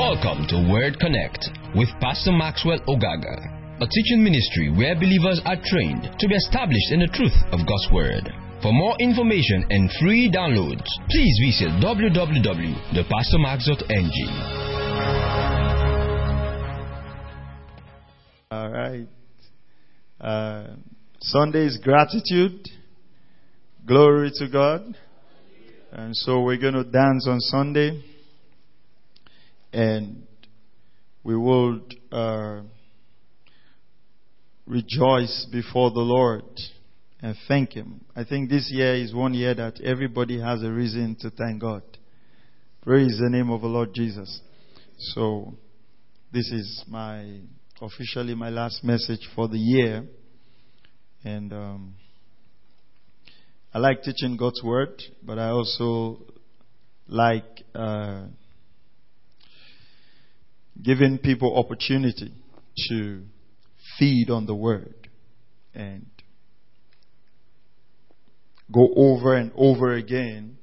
Welcome to Word Connect with Pastor Maxwell Ogaga, a teaching ministry where believers are trained to be established in the truth of God's Word. For more information and free downloads, please visit www.thepastormax.ng. All right. Sunday's gratitude. Glory to God. And so we're going to dance on Sunday. And we will rejoice before the Lord and thank Him. I think this year is one year that everybody has a reason to thank God. Praise the name of the Lord Jesus. So this is officially my last message for the year. And I like teaching God's Word, but I also like giving people opportunity to feed on the Word and go over and over again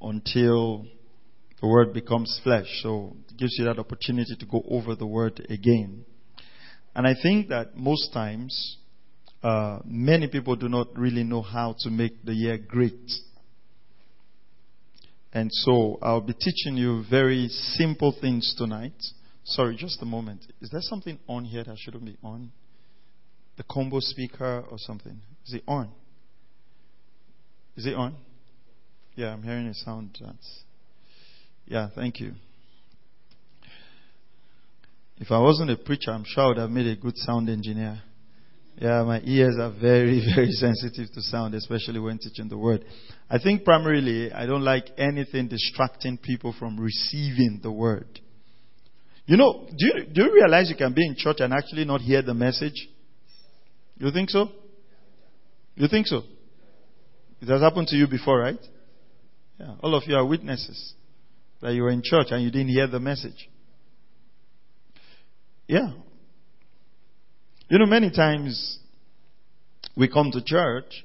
until the Word becomes flesh. So it gives you that opportunity to go over the Word again. And I think that most times, many people do not really know how to make the year great. And so I'll be teaching you very simple things tonight. Sorry, just a moment. Is there something on here that shouldn't be on? The combo speaker or something? Is it on? Is it on? Yeah, I'm hearing a sound. Yeah, thank you. If I wasn't a preacher, I'm sure I would have made a good sound engineer. Yeah, my ears are very, very sensitive to sound, especially when teaching the Word. I think primarily, I don't like anything distracting people from receiving the Word. You know, do you realize you can be in church and actually not hear the message? You think so? You think so? It has happened to you before, right? Yeah, all of you are witnesses that you were in church and you didn't hear the message. Yeah. You know, many times we come to church,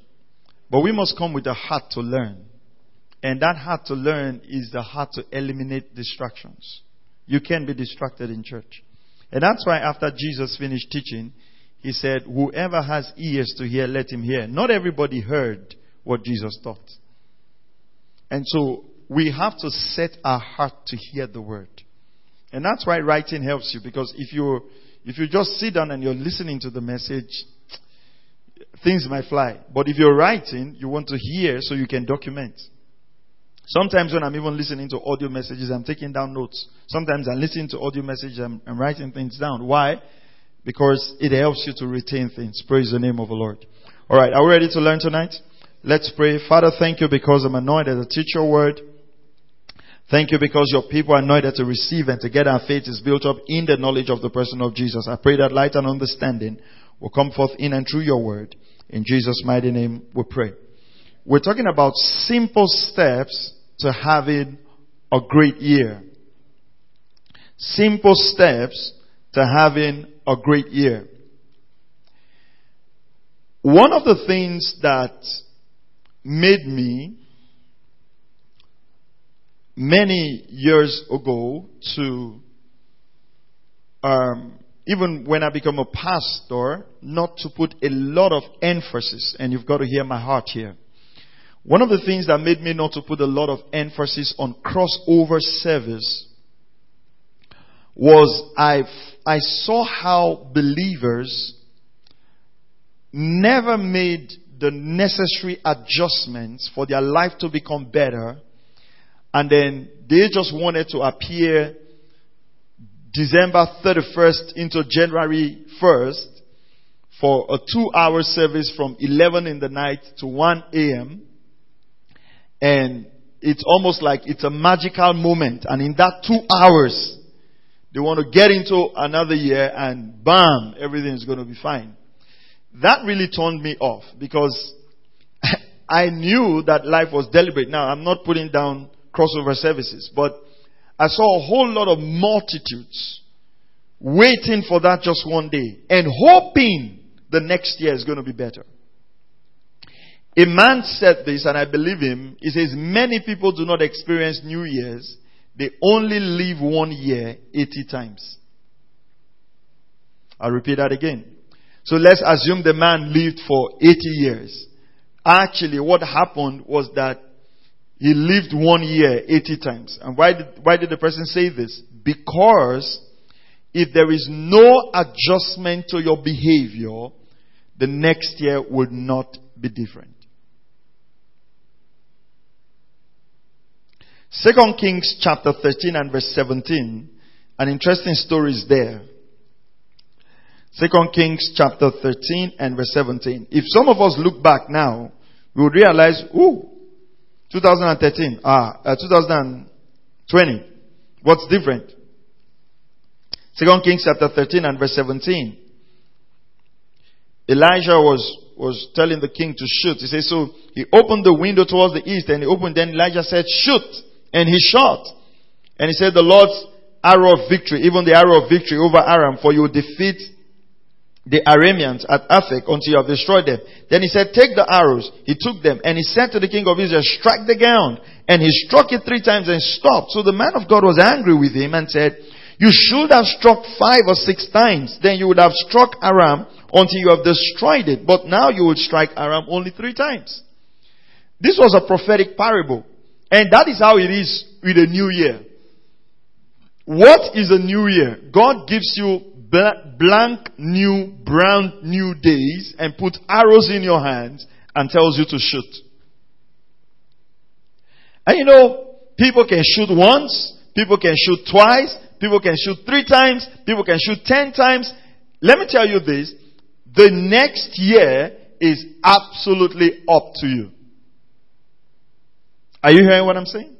but we must come with a heart to learn. And that heart to learn is the heart to eliminate distractions. You can't be distracted in church. And that's why after Jesus finished teaching, He said, whoever has ears to hear, let him hear. Not everybody heard what Jesus taught. And so we have to set our heart to hear the Word. And that's why writing helps you, because if you just sit down and you're listening to the message, things might fly. But if you're writing, you want to hear so you can document. Sometimes when I'm even listening to audio messages, I'm taking down notes. Sometimes I'm listening to audio messages, I'm writing things down. Why? Because it helps you to retain things. Praise the name of the Lord. All right, are we ready to learn tonight? Let's pray. Father, thank You because I'm anointed to teach Your Word. Thank You because Your people are anointed to receive, and together our faith is built up in the knowledge of the person of Jesus. I pray that light and understanding will come forth in and through Your Word. In Jesus' mighty name we pray. We're talking about simple steps to having a great year. Simple steps to having a great year. One of the things that made me many years ago to even when I become a pastor, not to put a lot of emphasis, and you've got to hear my heart here. One of the things that made me not to put a lot of emphasis on crossover service was I saw how believers never made the necessary adjustments for their life to become better, and then they just wanted to appear December 31st into January 1st for a 2-hour service from 11 in the night to 1 a.m. And it's almost like it's a magical moment. And in that 2 hours, they want to get into another year and bam, everything is going to be fine. That really turned me off because I knew that life was deliberate. Now, I'm not putting down crossover services, but I saw a whole lot of multitudes waiting for that just one day and hoping the next year is going to be better. A man said this, and I believe him. He says, many people do not experience New Year's. They only live 1 year 80 times. I'll repeat that again. So let's assume the man lived for 80 years. Actually, what happened was that he lived 1 year 80 times. And why did the person say this? Because if there is no adjustment to your behavior, the next year would not be different. 2 Kings chapter 13 and verse 17. An interesting story is there. 2 Kings chapter 13 and verse 17. If some of us look back now, we would realize, 2020. What's different? 2 Kings chapter 13 and verse 17. Elijah was telling the king to shoot. He says, so he opened the window towards the east and he opened. Then Elijah said, shoot. And he shot. And he said, the Lord's arrow of victory, even the arrow of victory over Aram, for you will defeat the Arameans at Aphek until you have destroyed them. Then he said, take the arrows. He took them. And he said to the king of Israel, strike the ground. And he struck it 3 times and stopped. So the man of God was angry with him and said, you should have struck 5 or 6 times. Then you would have struck Aram until you have destroyed it. But now you would strike Aram only 3 times. This was a prophetic parable. And that is how it is with a new year. What is a new year? God gives you blank, new, brand new days and put arrows in your hands and tells you to shoot. And you know, people can shoot once, people can shoot twice, people can shoot 3 times, people can shoot 10 times. Let me tell you this, the next year is absolutely up to you. Are you hearing what I'm saying?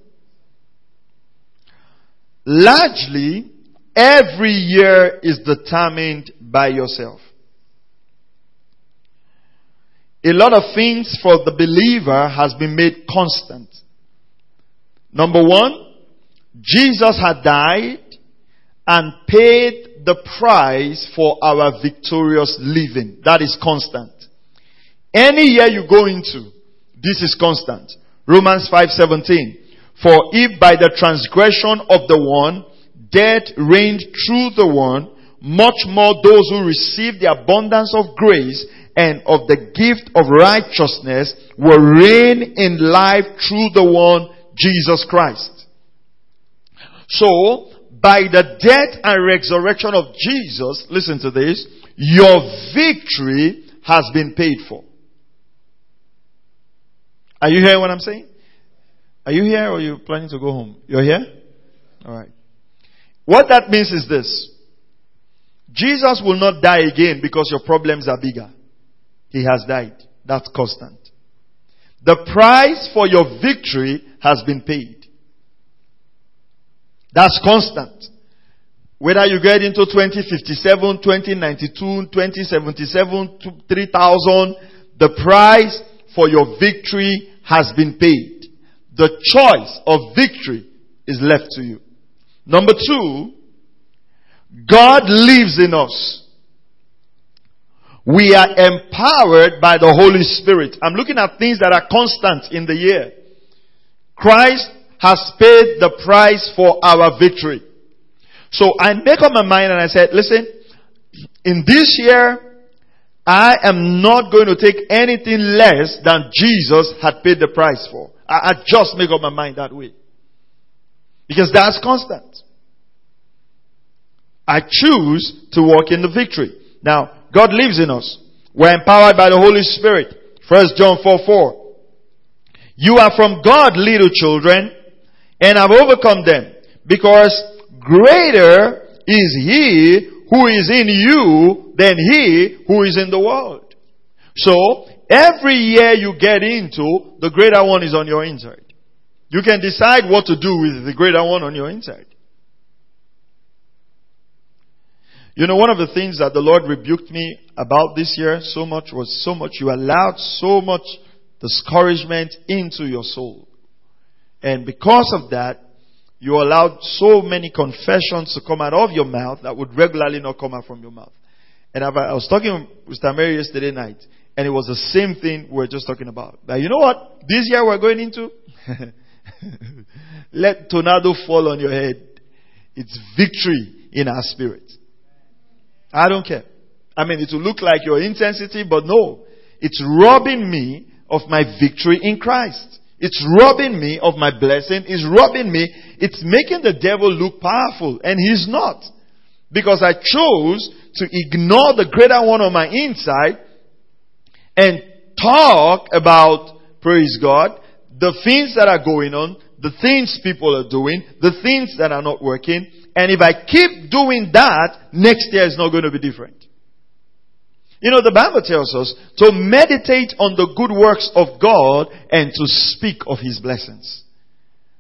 Largely, every year is determined by yourself. A lot of things for the believer has been made constant. Number one, Jesus had died and paid the price for our victorious living. That is constant. Any year you go into, this is constant. Romans 5:17. For if by the transgression of the one, death reigned through the one, much more those who receive the abundance of grace and of the gift of righteousness will reign in life through the one, Jesus Christ. So, by the death and resurrection of Jesus, listen to this, your victory has been paid for. Are you hearing what I'm saying? Are you here or are you planning to go home? You're here? Alright. What that means is this. Jesus will not die again because your problems are bigger. He has died. That's constant. The price for your victory has been paid. That's constant. Whether you get into 2057, 2092, 2077, 3000, the price for your victory has been paid. The choice of victory is left to you. Number two, God lives in us. We are empowered by the Holy Spirit. I'm looking at things that are constant in the year. Christ has paid the price for our victory. So I make up my mind and I said, listen, in this year, I am not going to take anything less than Jesus had paid the price for. I just make up my mind that way. Because that's constant. I choose to walk in the victory. Now, God lives in us. We're empowered by the Holy Spirit. 1 John 4:4. You are from God, little children, and have overcome them, because greater is He who is in you than he who is in the world. So, every year you get into, the greater one is on your inside. You can decide what to do with the greater one on your inside. You know, one of the things that the Lord rebuked me about this year so much you allowed so much discouragement into your soul. And because of that, you allowed so many confessions to come out of your mouth that would regularly not come out from your mouth. And I was talking with Tamaria yesterday night, and it was the same thing we were just talking about. Now, you know what? This year we're going into... Let tornado fall on your head. It's victory in our spirit. I don't care. I mean, it will look like your intensity, but no. It's robbing me of my victory in Christ. It's robbing me of my blessing. It's robbing me. It's making the devil look powerful, and he's not. Because I chose to ignore the greater one on my inside and talk about, praise God, the things that are going on, the things people are doing, the things that are not working. And if I keep doing that, next year is not going to be different. You know, the Bible tells us to meditate on the good works of God and to speak of His blessings.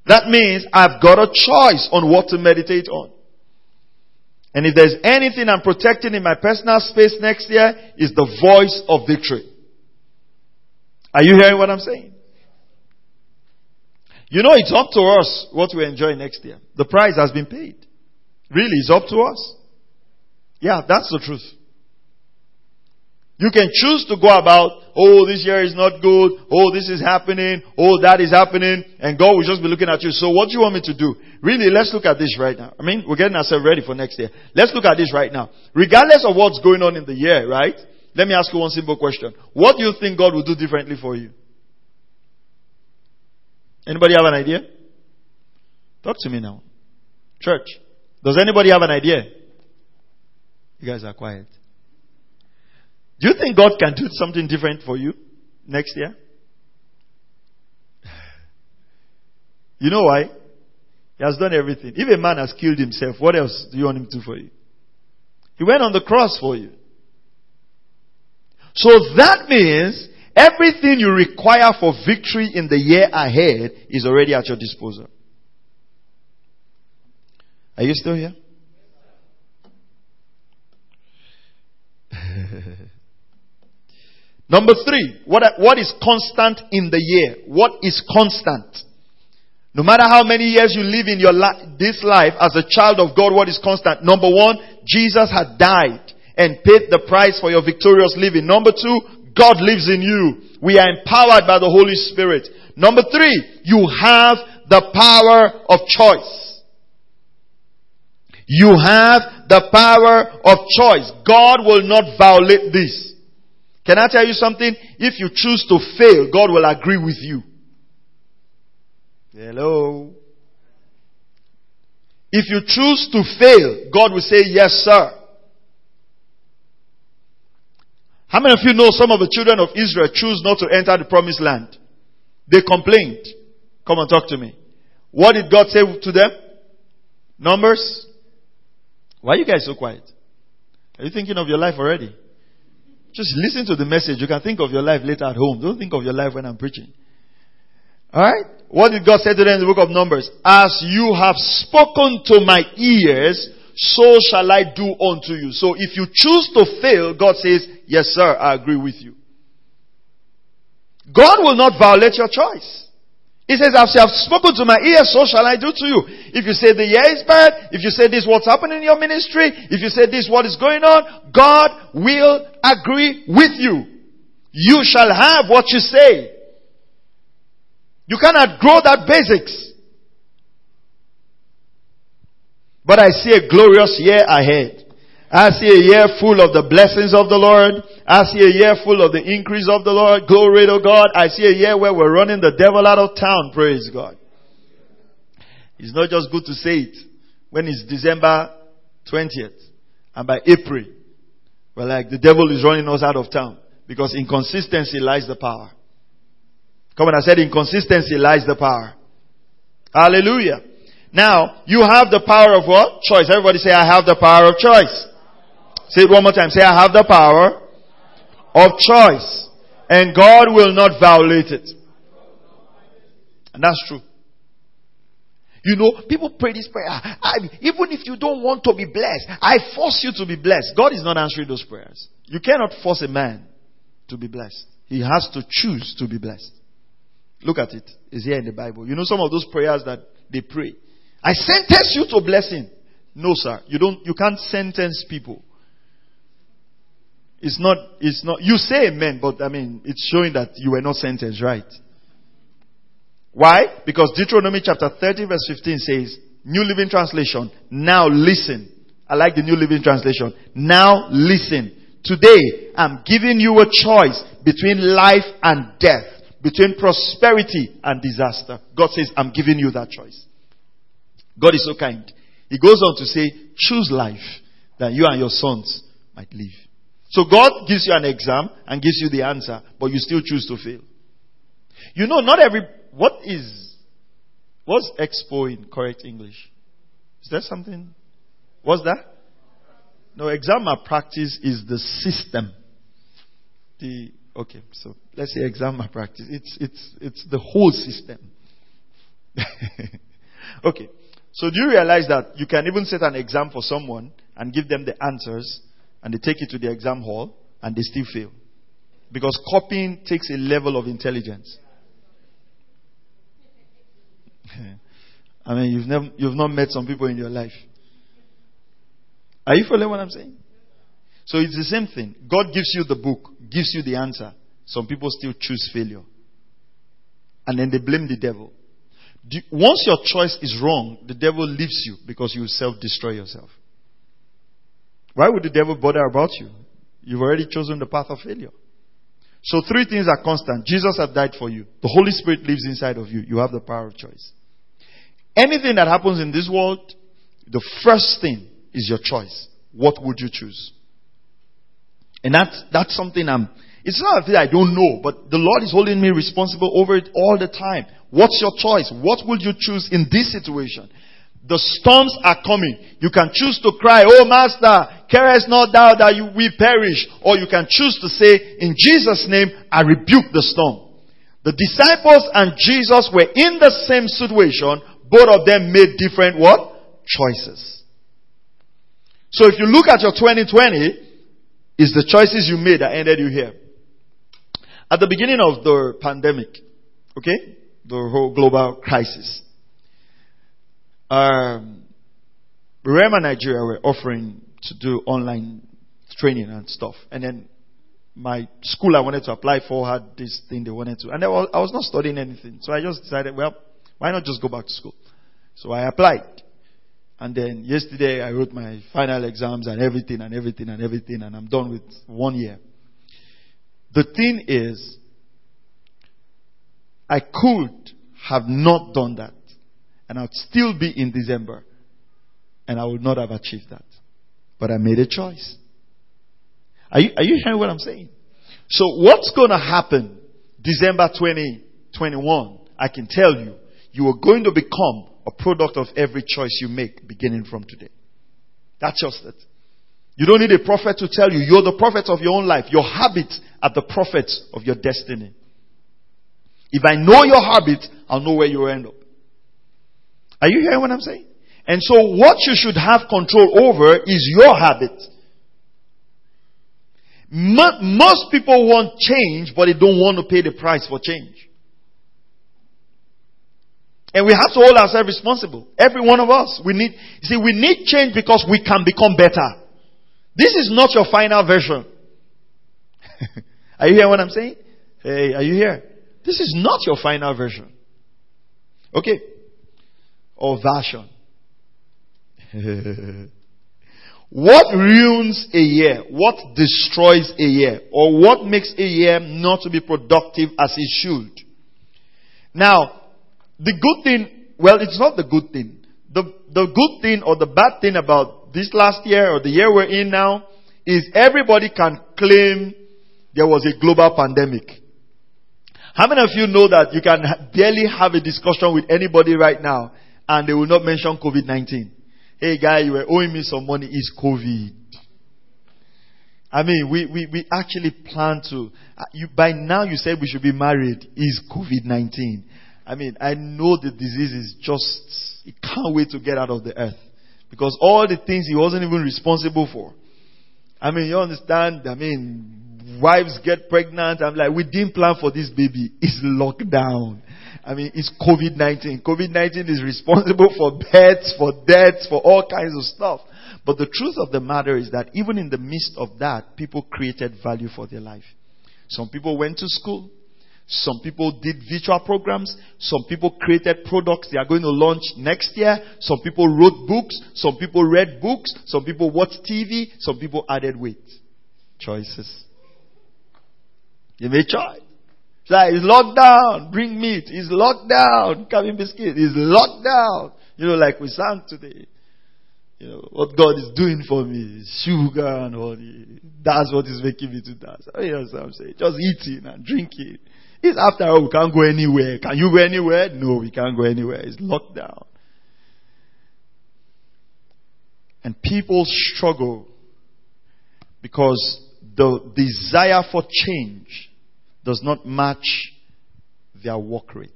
That means I've got a choice on what to meditate on. And if there's anything I'm protecting in my personal space next year, is the voice of victory. Are you hearing what I'm saying? You know, it's up to us what we enjoy next year. The price has been paid. Really, it's up to us. Yeah, that's the truth. You can choose to go about, oh, this year is not good. Oh, this is happening. Oh, that is happening. And God will just be looking at you. So what do you want me to do? Really, let's look at this right now. I mean, we're getting ourselves ready for next year. Let's look at this right now. Regardless of what's going on in the year, right? Let me ask you one simple question. What do you think God will do differently for you? Anybody have an idea? Talk to me now. Church, does anybody have an idea? You guys are quiet. Do you think God can do something different for you next year? You know why? He has done everything. If a man has killed himself, what else do you want him to do for you? He went on the cross for you. So that means everything you require for victory in the year ahead is already at your disposal. Are you still here? Number three, what is constant in the year? What is constant? No matter how many years you live in your this life as a child of God, what is constant? Number one, Jesus had died and paid the price for your victorious living. Number two, God lives in you. We are empowered by the Holy Spirit. Number three, you have the power of choice. You have the power of choice. God will not violate this. Can I tell you something? If you choose to fail, God will agree with you. Hello? If you choose to fail, God will say, yes, sir. How many of you know some of the children of Israel choose not to enter the promised land? They complained. Come and talk to me. What did God say to them? Numbers? Why are you guys so quiet? Are you thinking of your life already? Just listen to the message. You can think of your life later at home. Don't think of your life when I'm preaching. Alright? What did God say to them in the book of Numbers? As you have spoken to my ears, so shall I do unto you. So if you choose to fail, God says, yes, sir, I agree with you. God will not violate your choice. He says, as you have spoken to my ear, so shall I do to you. If you say the year is bad, if you say this, what's happening in your ministry, if you say this, what is going on, God will agree with you. You shall have what you say. You cannot grow that basics. But I see a glorious year ahead. I see a year full of the blessings of the Lord. I see a year full of the increase of the Lord. Glory to God. I see a year where we're running the devil out of town. Praise God. It's not just good to say it when it's December 20th. And by April, we're like, the devil is running us out of town. Because inconsistency lies the power. Come on, I said inconsistency lies the power. Hallelujah. Now, you have the power of what? Choice. Everybody say, I have the power of choice. Say it one more time. Say, I have the power of choice. And God will not violate it. And that's true. You know, people pray this prayer. Even if you don't want to be blessed, I force you to be blessed. God is not answering those prayers. You cannot force a man to be blessed. He has to choose to be blessed. Look at it. It's here in the Bible. You know some of those prayers that they pray. I sentence you to blessing. No, sir. You can't sentence people. You say amen, but I mean, it's showing that you were not sentenced, right? Why? Because Deuteronomy chapter 30 verse 15 says, New Living Translation, now listen. I like the New Living Translation. Now listen. Today, I'm giving you a choice between life and death, between prosperity and disaster. God says, I'm giving you that choice. God is so kind. He goes on to say, choose life, that you and your sons might live. So God gives you an exam and gives you the answer, but you still choose to fail. You know, not every... What's expo in correct English? Is that something? What's that? No, exam malpractice is the system. Okay, so let's say exam malpractice. It's the whole system. Okay, so do you realize that you can even set an exam for someone and give them the answers, and they take it to the exam hall and they still fail? Because copying takes a level of intelligence. I mean, you've not met some people in your life. Are you following what I'm saying? So it's the same thing. God gives you the book, gives you the answer. Some people still choose failure. And then they blame the devil. Once your choice is wrong, the devil leaves you because you self-destroy yourself. Why would the devil bother about you? You've already chosen the path of failure. So three things are constant. Jesus has died for you. The Holy Spirit lives inside of you. You have the power of choice. Anything that happens in this world, the first thing is your choice. What would you choose? And that's something it's not a thing I don't know, but the Lord is holding me responsible over it all the time. What's your choice? What would you choose in this situation? The storms are coming. You can choose to cry, "Oh Master, carest not thou that we perish." Or you can choose to say, "In Jesus' name, I rebuke the storm." The disciples and Jesus were in the same situation. Both of them made different what? Choices. So if you look at your 2020, it's the choices you made that ended you here. At the beginning of the pandemic, okay, the whole global crisis, Rema and Nigeria were offering to do online training and stuff. And then my school I wanted to apply for had this thing they wanted to. And I was not studying anything. So I just decided, well, why not just go back to school? So I applied. And then yesterday I wrote my final exams and everything. And I'm done with 1 year. The thing is, I could have not done that. And I would still be in December. And I would not have achieved that. But I made a choice. Are you hearing what I'm saying? So what's going to happen December 2021? I can tell you. You are going to become a product of every choice you make beginning from today. That's just it. You don't need a prophet to tell you. You're the prophet of your own life. Your habits are the prophets of your destiny. If I know your habits, I'll know where you end up. Are you hearing what I'm saying? And so what you should have control over is your habit. Most people want change, but they don't want to pay the price for change. And we have to hold ourselves responsible. Every one of us. We need change because we can become better. This is not your final version. Are you hearing what I'm saying? Hey, are you here? This is not your final version. Okay. Or version. What ruins a year? What destroys a year? Or what makes a year not to be productive as it should? Now, the good thing, well, it's not the good thing. The good thing or the bad thing about this last year or the year we're in now is everybody can claim there was a global pandemic. How many of you know that you can barely have a discussion with anybody right now and they will not mention COVID-19? Hey guy, you were owing me some money. It's COVID. I mean, we actually plan to. By now you said we should be married. It's COVID-19. I mean, I know the disease is just, it can't wait to get out of the earth. Because all the things he wasn't even responsible for. I mean, you understand? I mean, wives get pregnant. I'm like, we didn't plan for this baby. It's lockdown. I mean, it's COVID-19. COVID-19 is responsible for births, for deaths, for all kinds of stuff. But the truth of the matter is that even in the midst of that, people created value for their life. Some people went to school. Some people did virtual programs. Some people created products they are going to launch next year. Some people wrote books. Some people read books. Some people watched TV. Some people added weight. Choices. You made choice. It's like, it's lockdown. Bring meat. It's lockdown. Cabin biscuit. It's lockdown. You know, like we sang today. You know, what God is doing for me, sugar and all, that's what is making me to dance. I mean, you know what I'm saying? Just eating and drinking. It's after all, we can't go anywhere. Can you go anywhere? No, we can't go anywhere. It's lockdown. And people struggle because the desire for change does not match their work rate.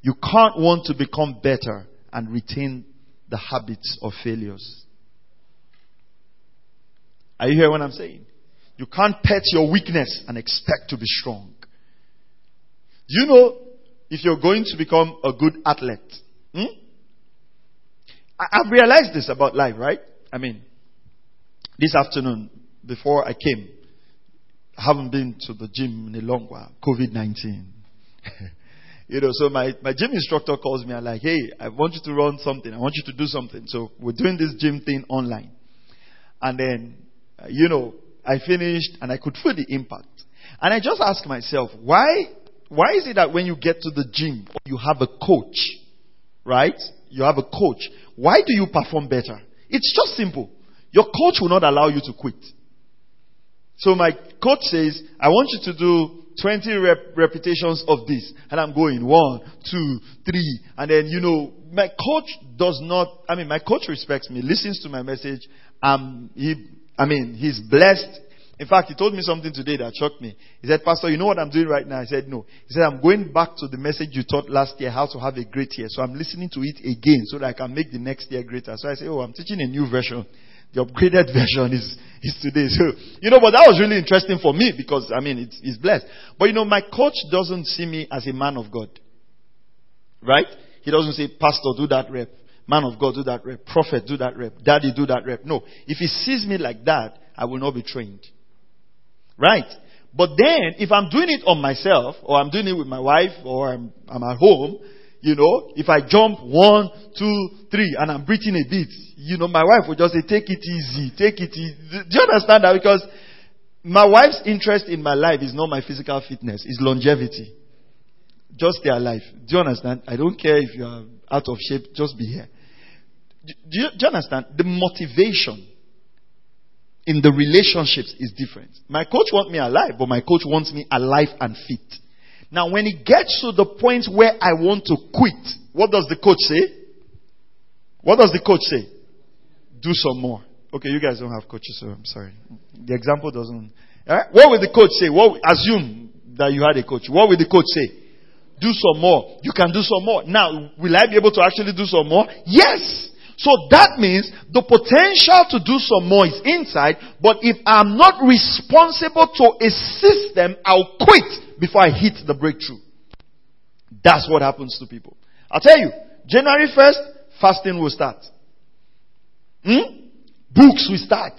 You can't want to become better and retain the habits of failures. Are you hearing what I'm saying? You can't pet your weakness and expect to be strong. You know, if you're going to become a good athlete, I've realized this about life, right? I mean, this afternoon, before I came, I haven't been to the gym in a long while, COVID-19. You know, so my gym instructor calls me and like, hey, I want you to run something. I want you to do something. So we're doing this gym thing online. And then, you know, I finished and I could feel the impact. And I just asked myself, why is it that when you get to the gym, you have a coach, right? You have a coach. Why do you perform better? It's just simple. Your coach will not allow you to quit. So my coach says, I want you to do 20 repetitions of this, and I'm going 1, 2, 3, and then, you know, my coach does not, I mean, my coach respects me, listens to my message. He's blessed. In fact, he told me something today that shocked me. He said, Pastor, you know what I'm doing right now? I said, no. He said, I'm going back to the message you taught last year, how to have a great year. So I'm listening to it again so that I can make the next year greater. So I said, oh, I'm teaching a new version. The upgraded version is today. So, you know, but that was really interesting for me because, I mean, it's blessed. But, you know, my coach doesn't see me as a man of God. Right? He doesn't say, Pastor, do that rep. Man of God, do that rep. Prophet, do that rep. Daddy, do that rep. No. If he sees me like that, I will not be trained. Right? But then, if I'm doing it on myself, or I'm doing it with my wife, or I'm at home, you know, if I jump 1, 2, 3, and I'm breathing a bit, you know, my wife will just say, take it easy, take it easy. Do you understand that? Because my wife's interest in my life is not my physical fitness, it's longevity. Just stay alive. Do you understand? I don't care if you are out of shape, just be here. Do you understand? The motivation in the relationships is different. My coach wants me alive, but my coach wants me alive and fit. Now, when it gets to the point where I want to quit, what does the coach say? What does the coach say? Do some more. Okay, you guys don't have coaches, so I'm sorry. The example doesn't... All right? What will the coach say? Assume that you had a coach. What will the coach say? Do some more. You can do some more. Now, will I be able to actually do some more? Yes! So that means the potential to do some more is inside, but if I'm not responsible to assist them, I'll quit before I hit the breakthrough. That's what happens to people. I'll tell you, January 1st, fasting will start. Books will start.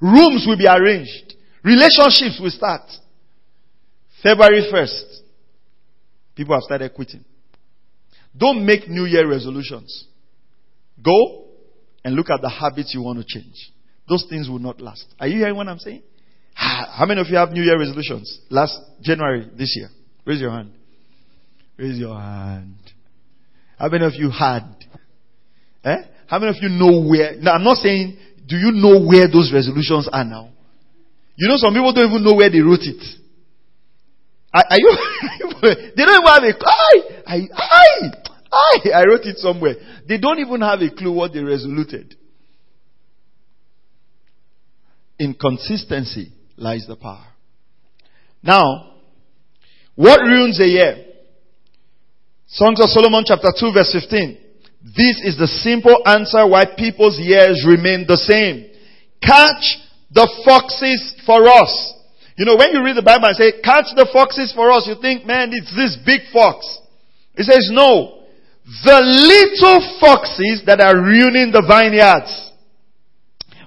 Rooms will be arranged. Relationships will start. February 1st, people have started quitting. Don't make New Year resolutions. Go and look at the habits you want to change. Those things will not last. Are you hearing what I'm saying? How many of you have New Year resolutions? Last January this year. Raise your hand. Raise your hand. How many of you had? How many of you know where? Now, I'm not saying, do you know where those resolutions are now? You know, some people don't even know where they wrote it. Are you? They don't even have a... I wrote it somewhere. They don't even have a clue what they resoluted. In consistency lies the power. Now, what ruins a year? Songs of Solomon chapter 2 verse 15. This is the simple answer why people's years remain the same. Catch the foxes for us. You know, when you read the Bible and say, catch the foxes for us, you think, man, it's this big fox. It says, no. The little foxes that are ruining the vineyards.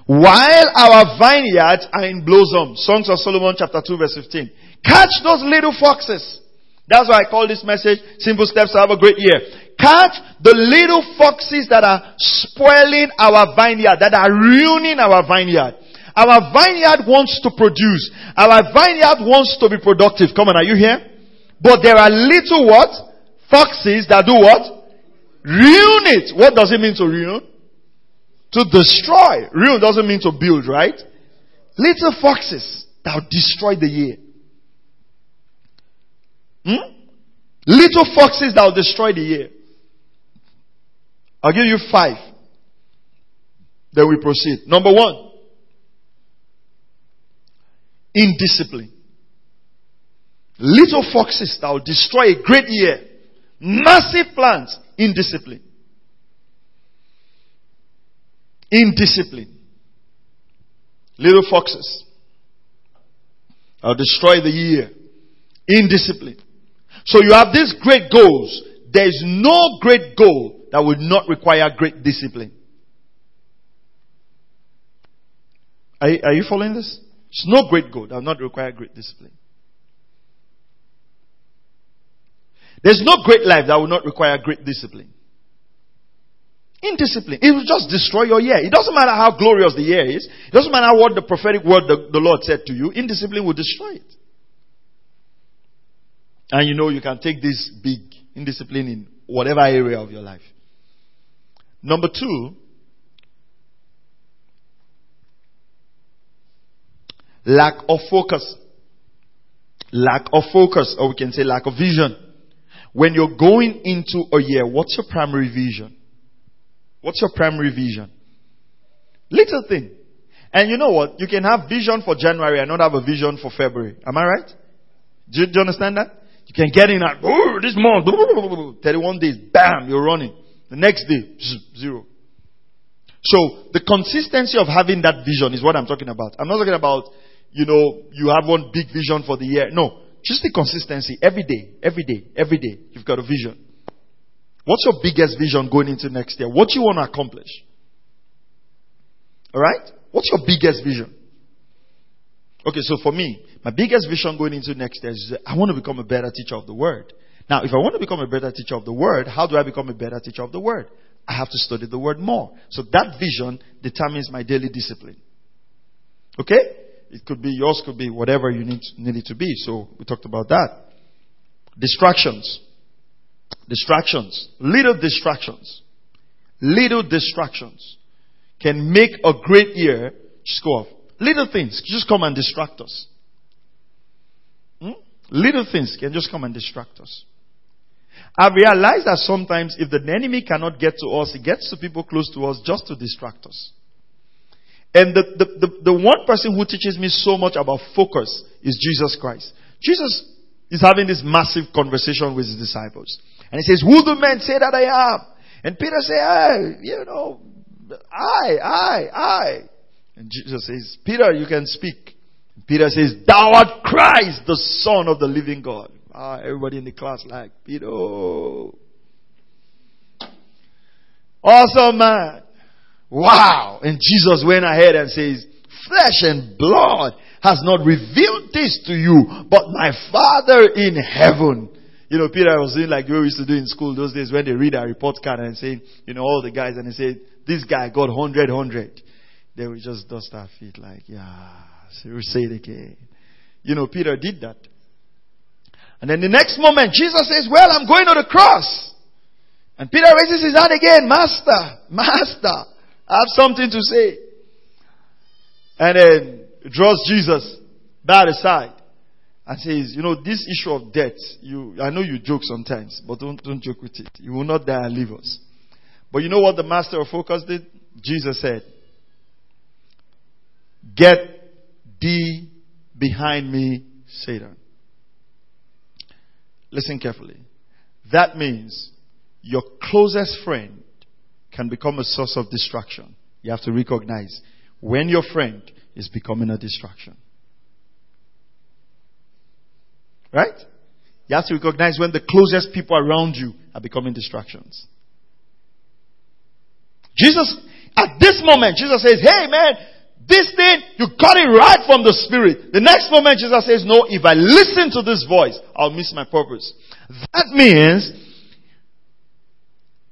While our vineyards are in blossom. Songs of Solomon chapter 2 verse 15. Catch those little foxes. That's why I call this message, Simple Steps to Have a Great Year. Catch the little foxes that are spoiling our vineyard, that are ruining our vineyard. Our vineyard wants to produce. Our vineyard wants to be productive. Come on, are you here? But there are little what? Foxes that do what? Ruin it. What does it mean to ruin? To destroy. Ruin doesn't mean to build, right? Little foxes that will destroy the year. Little foxes that will destroy the year. I'll give you 5. Then we proceed. Number 1. Indiscipline. Little foxes that will destroy a great year. Massive plants. Indiscipline. Indiscipline. Little foxes that will destroy the year. Indiscipline. So you have these great goals. There is no great goal that would not require great discipline. Are you following this? It's no great goal that will not require great discipline. There's no great life that will not require great discipline. Indiscipline. It will just destroy your year. It doesn't matter how glorious the year is. It doesn't matter what the prophetic word the Lord said to you. Indiscipline will destroy it. And you know you can take this big indiscipline in whatever area of your life. Number 2. Lack of focus. Lack of focus, or we can say lack of vision. When you're going into a year, what's your primary vision? What's your primary vision? Little thing. And you know what? You can have vision for January and not have a vision for February. Am I right? Do you understand that? You can get in that, oh, this month, 31 days, bam, you're running. The next day, zero. So, the consistency of having that vision is what I'm talking about. I'm not talking about, you have one big vision for the year. No. Just the consistency. Every day. You've got a vision. What's your biggest vision going into next year? What do you want to accomplish? Alright? What's your biggest vision? Okay, so for me, my biggest vision going into next year is I want to become a better teacher of the Word. Now, if I want to become a better teacher of the Word, how do I become a better teacher of the Word? I have to study the Word more. So that vision determines my daily discipline. Okay? It could be, yours could be whatever you need it to be. So we talked about that. Distractions. Little distractions can make a great year just go off. Little things just come and distract us. Little things can just come and distract us. I realize that sometimes if the enemy cannot get to us, he gets to people close to us just to distract us. And the one person who teaches me so much about focus is Jesus Christ. Jesus is having this massive conversation with his disciples. And he says, who do men say that I am? And Peter says, I. And Jesus says, Peter, you can speak. And Peter says, thou art Christ, the Son of the living God. Everybody in the class like, Peter. Awesome man. Wow. And Jesus went ahead and says, flesh and blood has not revealed this to you, but my Father in heaven. Peter was doing like we used to do in school those days when they read our report card and saying, all the guys, and they say, this guy got 100. They would just dust our feet like, yeah, so we say it again. Peter did that. And then the next moment, Jesus says, well, I'm going to the cross. And Peter raises his hand again. Master, I have something to say. And then draws Jesus by the side and says, this issue of death, I know you joke sometimes, but don't joke with it. You will not die and leave us. But you know what the master of focus did? Jesus said, get thee behind me, Satan. Listen carefully. That means your closest friend can become a source of distraction. You have to recognize when your friend is becoming a distraction. Right? You have to recognize when the closest people around you are becoming distractions. Jesus, at this moment, Jesus says, hey man, This thing, you got it right from the Spirit. The next moment Jesus says, no, if I listen to this voice, I'll miss my purpose. That means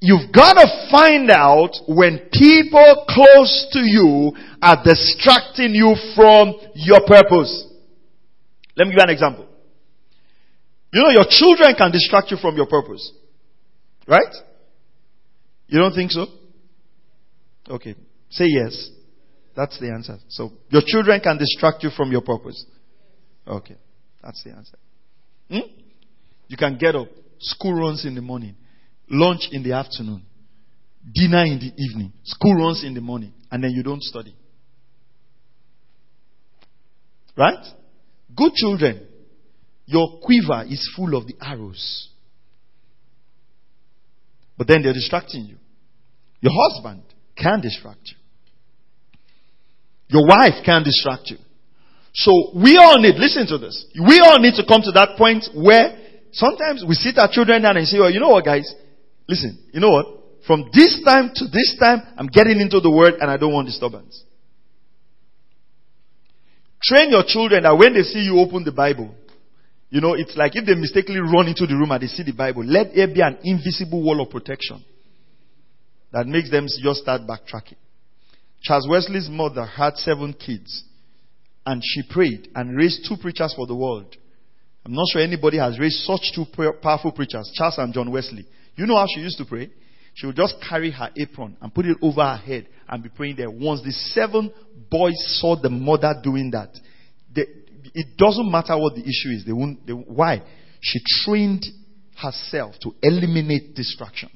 you've got to find out when people close to you are distracting you from your purpose. Let me give you an example. You know, your children can distract you from your purpose. Right? You don't think so? Okay. Say yes. That's the answer. So, your children can distract you from your purpose. Okay. That's the answer. You can get up. School runs in the morning. Lunch in the afternoon. Dinner in the evening. School runs in the morning. And then you don't study. Right? Good children. Your quiver is full of the arrows. But then they're distracting you. Your husband can distract you. Your wife can distract you. So we all need, listen to this. We all need to come to that point where sometimes we sit our children down and say, well, you know what, guys? Listen, you know what? From this time to this time, I'm getting into the Word and I don't want disturbance. Train your children that when they see you open the Bible, you know, it's like if they mistakenly run into the room and they see the Bible, let there be an invisible wall of protection that makes them just start backtracking. Charles Wesley's mother had 7 kids, and she prayed and raised 2 preachers for the world. I'm not sure anybody has raised such 2 powerful preachers, Charles and John Wesley. You know how she used to pray? She would just carry her apron and put it over her head and be praying there. Once the 7 boys saw the mother doing that, it doesn't matter what the issue is. Why? She trained herself to eliminate distraction.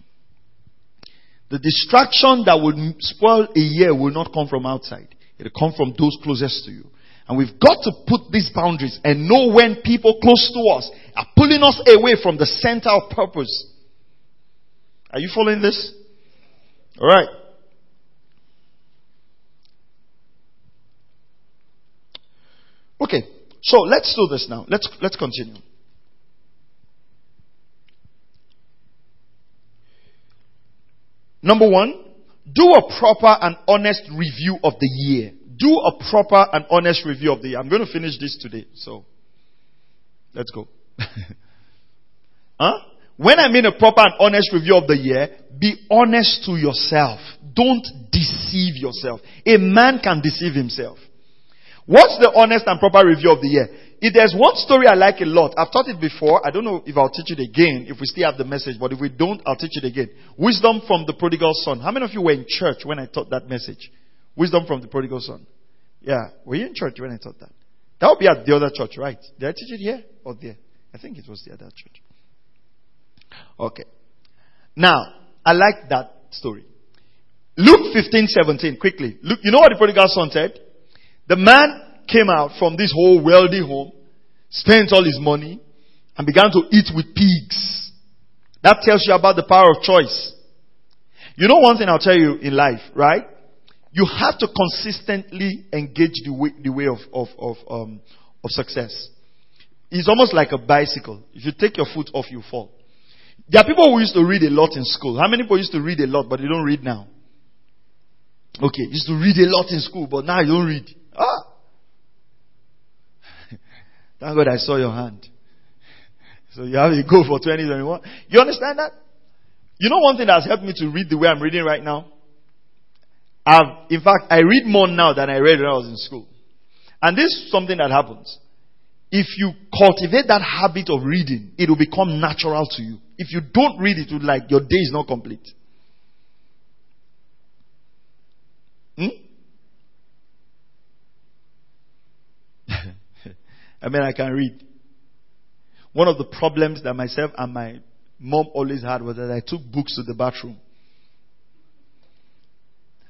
The distraction that would spoil a year will not come from outside. It will come from those closest to you. And we've got to put these boundaries and know when people close to us are pulling us away from the center of purpose. Are you following this? All right. Okay. So let's do this now. Let's continue. Number 1, do a proper and honest review of the year. Do a proper and honest review of the year. I'm going to finish this today, so let's go. Huh? When I mean a proper and honest review of the year, be honest to yourself. Don't deceive yourself. A man can deceive himself. What's the honest and proper review of the year? If there's one story I like a lot, I've taught it before. I don't know if I'll teach it again, if we still have the message, but if we don't, I'll teach it again. Wisdom from the prodigal son. How many of you were in church when I taught that message? Wisdom from the prodigal son. Yeah. Were you in church when I taught that? That would be at the other church, right? Did I teach it here or there? I think it was the other church. Okay. Now, I like that story. Luke 15:17, quickly. Luke, you know what the prodigal son said? The man came out from this whole wealthy home, spent all his money, and began to eat with pigs. That tells you about the power of choice. You know one thing I'll tell you in life, right? You have to consistently engage the way of success. It's almost like a bicycle. If you take your foot off, you fall. There are people who used to read a lot in school. How many people used to read a lot, but they don't read now? Okay, used to read a lot in school, but now you don't read. Ah! Thank God I saw your hand. So you have a goal for 2021. You understand that? You know one thing that has helped me to read the way I'm reading right now? I read more now than I read when I was in school. And this is something that happens. If you cultivate that habit of reading, it will become natural to you. If you don't read it, your day is not complete. I mean, I can read. One of the problems that myself and my mom always had was that I took books to the bathroom.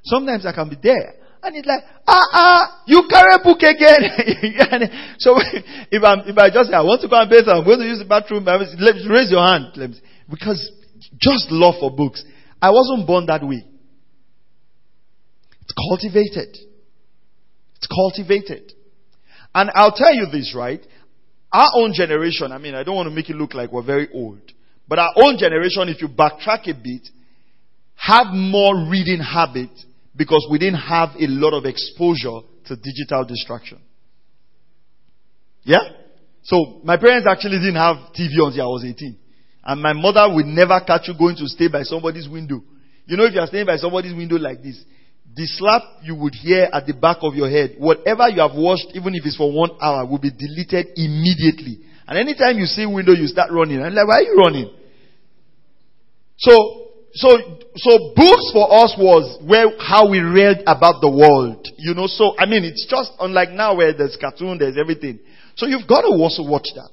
Sometimes I can be there. And it's like, you carry a book again. So if I just say, I want to go and bathe, I'm going to use the bathroom. Raise your hand. Because just love for books. I wasn't born that way. It's cultivated. It's cultivated. And I'll tell you this, right? Our own generation, I mean, I don't want to make it look like we're very old. But our own generation, if you backtrack a bit, have more reading habit because we didn't have a lot of exposure to digital distraction. Yeah? So my parents actually didn't have TV until I was 18. And my mother would never catch you going to stay by somebody's window. You know, if you are staying by somebody's window like this, the slap you would hear at the back of your head, whatever you have watched, even if it's for 1 hour, will be deleted immediately. And anytime you see window, you start running. I'm like, why are you running? So books for us was how we read about the world. You know, so I mean, it's just unlike now where there's cartoon, there's everything. So you've got to also watch that.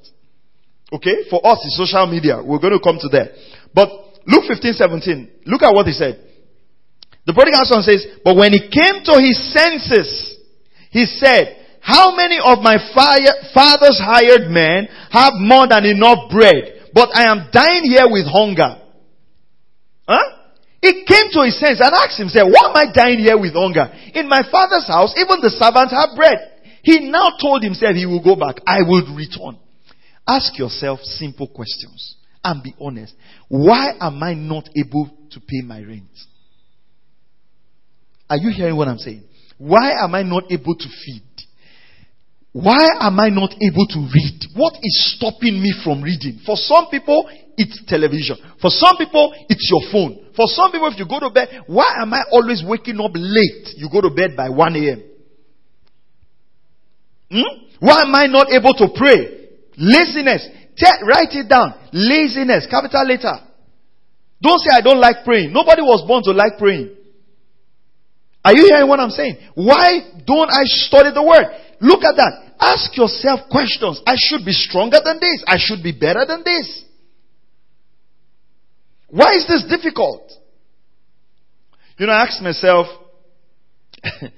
Okay? For us, it's social media. We're going to come to that. But Luke 15:17, look at what he said. The prodigal son says, but when he came to his senses, he said, how many of my father's hired men have more than enough bread? But I am dying here with hunger. Huh? He came to his senses and asked himself, why am I dying here with hunger? In my father's house, even the servants have bread. He now told himself he will go back. I will return. Ask yourself simple questions and be honest. Why am I not able to pay my rent? Are you hearing what I'm saying? Why am I not able to feed? Why am I not able to read? What is stopping me from reading? For some people, it's television. For some people, it's your phone. For some people, if you go to bed, why am I always waking up late? You go to bed by 1 a.m. Why am I not able to pray? Laziness. Write it down. Laziness. Capital letter. Don't say I don't like praying. Nobody was born to like praying. Are you hearing what I'm saying? Why don't I study the word? Look at that. Ask yourself questions. I should be stronger than this. I should be better than this. Why is this difficult? You know, I asked myself a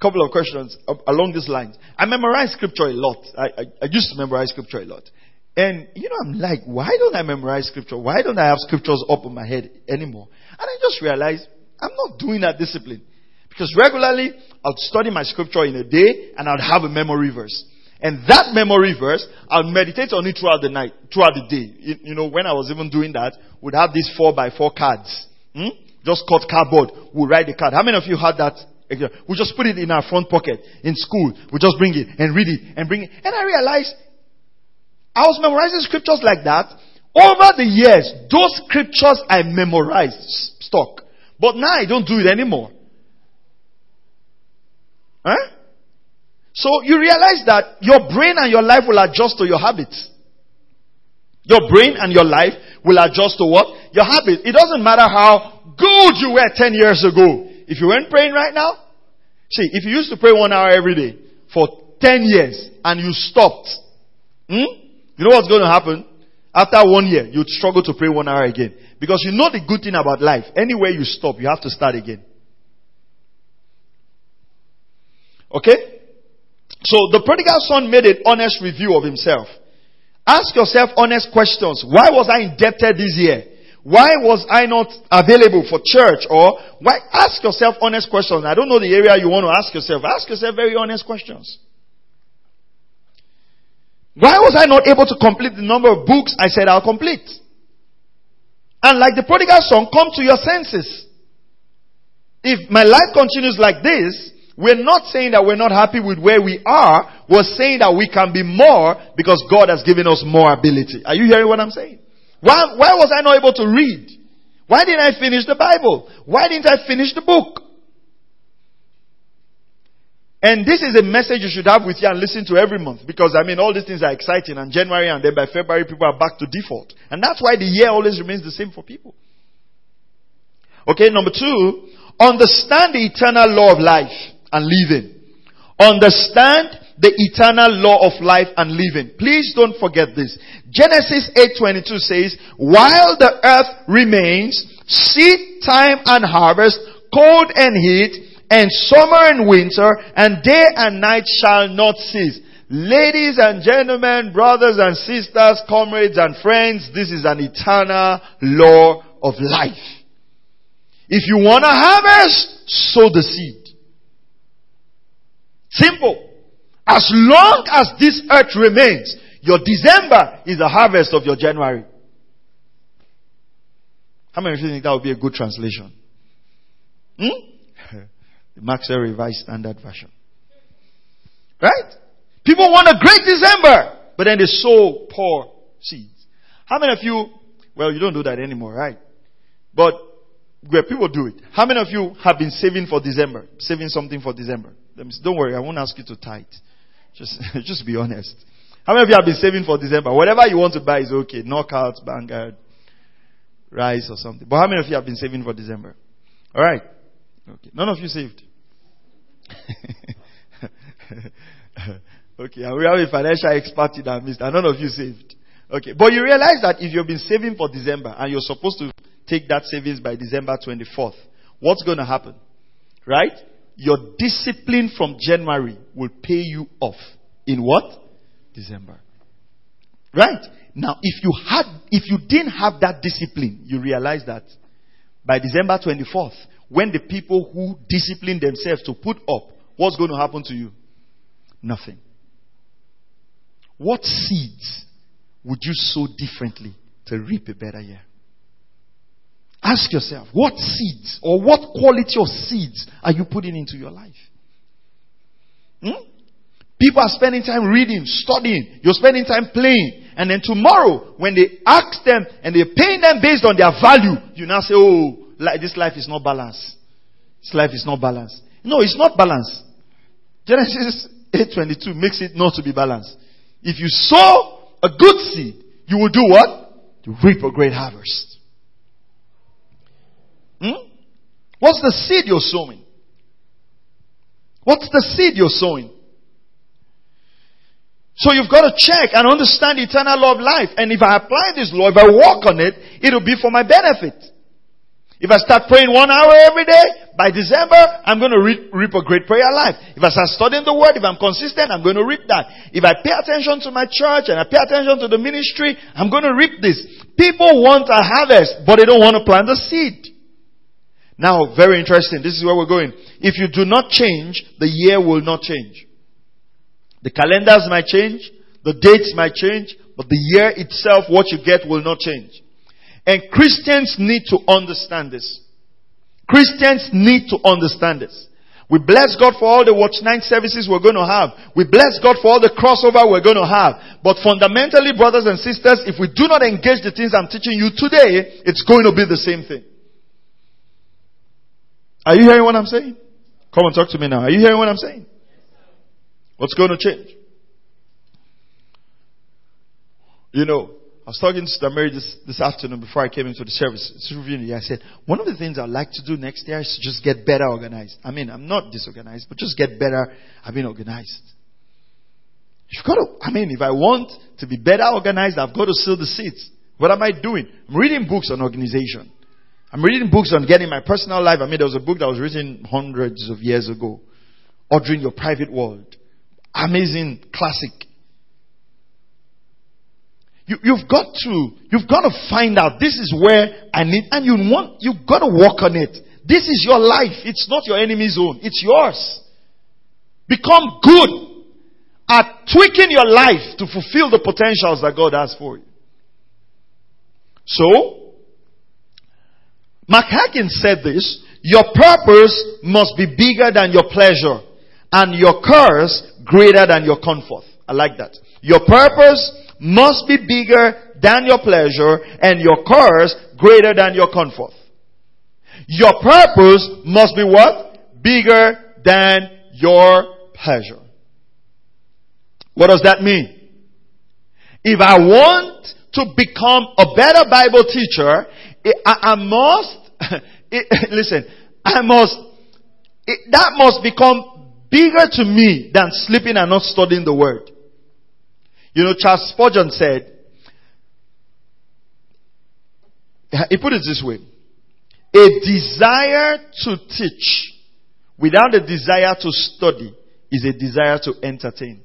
couple of questions along these lines. I memorize scripture a lot. I used to memorize scripture a lot. And, you know, I'm like, why don't I memorize scripture? Why don't I have scriptures up in my head anymore? And I just realized I'm not doing that discipline. Because regularly, I'll study my scripture in a day and I'll have a memory verse. And that memory verse, I'll meditate on it throughout the night, throughout the day. You know, when I was even doing that, we'd have these 4x4 cards. Just cut cardboard. We'll write the card. How many of you had that? We just put it in our front pocket in school. We just bring it and read it and bring it. And I realized I was memorizing scriptures like that. Over the years, those scriptures I memorized stuck. But now I don't do it anymore. Huh? So you realize that your brain and your life will adjust to your habits. Your brain and your life will adjust to what? Your habits. It doesn't matter how good you were 10 years ago. If you weren't praying right now, see, if you used to pray 1 hour every day for 10 years and you stopped, you know what's going to happen? After 1 year, you'd struggle to pray 1 hour again. Because you know the good thing about life. Anywhere you stop, you have to start again. Okay? So the prodigal son made an honest review of himself. Ask yourself honest questions. Why was I indebted this year? Why was I not available for church? Or why? Ask yourself honest questions. I don't know the area you want to ask yourself. Ask yourself very honest questions. Why was I not able to complete the number of books I said I'll complete? And like the prodigal son, come to your senses. If my life continues like this, we're not saying that we're not happy with where we are. We're saying that we can be more because God has given us more ability. Are you hearing what I'm saying? Why was I not able to read? Why didn't I finish the Bible? Why didn't I finish the book? And this is a message you should have with you and listen to every month. Because, I mean, all these things are exciting. And January and then by February, people are back to default. And that's why the year always remains the same for people. Okay, number two. Understand the eternal law of life and living. Understand the eternal law of life and living. Please don't forget this. Genesis 8:22 says, while the earth remains, seed time and harvest, cold and heat, and summer and winter, and day and night shall not cease. Ladies and gentlemen, brothers and sisters, comrades and friends, this is an eternal law of life. If you want to harvest, sow the seed. Simple. As long as this earth remains, your December is the harvest of your January. How many of you think that would be a good translation? The Maxwell Revised Standard Version. Right? People want a great December, but then they sow poor seeds. How many of you, well, you don't do that anymore, right? But where people do it. How many of you have been saving for December? Saving something for December? Don't worry, I won't ask you to tithe. Just be honest. How many of you have been saving for December? Whatever you want to buy is okay. Knockouts, Vanguard, rice or something. But how many of you have been saving for December? All right. Okay. None of you saved. Okay. And we have a financial expert in our midst. And none of you saved. Okay. But you realize that if you've been saving for December and you're supposed to take that savings by December 24th, what's going to happen? Right? Your discipline from January will pay you off in what? December. Right? Now, if you didn't have that discipline, you realize that by December 24th, when the people who discipline themselves to put up, what's going to happen to you? Nothing. What seeds would you sow differently to reap a better year? Ask yourself, what seeds or what quality of seeds are you putting into your life? People are spending time reading, studying. You're spending time playing. And then tomorrow, when they ask them and they pay them based on their value, you now say, oh, this life is not balanced. This life is not balanced. No, it's not balanced. Genesis 8:22 makes it not to be balanced. If you sow a good seed, you will do what? You reap a great harvest. What's the seed you're sowing? What's the seed you're sowing? So you've got to check and understand the eternal law of life. And if I apply this law, if I walk on it, it'll be for my benefit. If I start praying 1 hour every day, by December, I'm going to reap a great prayer life. If I start studying the word, if I'm consistent, I'm going to reap that. If I pay attention to my church and I pay attention to the ministry, I'm going to reap this. People want a harvest, but they don't want to plant a seed. Now, very interesting. This is where we're going. If you do not change, the year will not change. The calendars might change. The dates might change. But the year itself, what you get, will not change. And Christians need to understand this. Christians need to understand this. We bless God for all the Watch Night services we're going to have. We bless God for all the crossover we're going to have. But fundamentally, brothers and sisters, if we do not engage the things I'm teaching you today, it's going to be the same thing. Are you hearing what I'm saying? Come on, talk to me now. Are you hearing what I'm saying? What's going to change? You know, I was talking to Tamaria this afternoon before I came into the service. It's reviewing. I said, one of the things I'd like to do next year is to just get better organized. I mean, I'm not disorganized, but just get better at being organized. You've got to, I mean, if I want to be better organized, I've got to sow the seeds. What am I doing? I'm reading books on organization. I'm reading books on getting my personal life. I mean, there was a book that was written hundreds of years ago. Ordering Your Private World. Amazing classic. You've got to find out this is where I need, and you've got to work on it. This is your life. It's not your enemy's own. It's yours. Become good at tweaking your life to fulfill the potentials that God has for you. So, McHacken said this, your purpose must be bigger than your pleasure and your curse greater than your comfort. I like that. Your purpose must be bigger than your pleasure and your curse greater than your comfort. Your purpose must be what? Bigger than your pleasure. What does that mean? If I want to become a better Bible teacher, that must become bigger to me than sleeping and not studying the word. You know, Charles Spurgeon said, he put it this way, a desire to teach without a desire to study is a desire to entertain.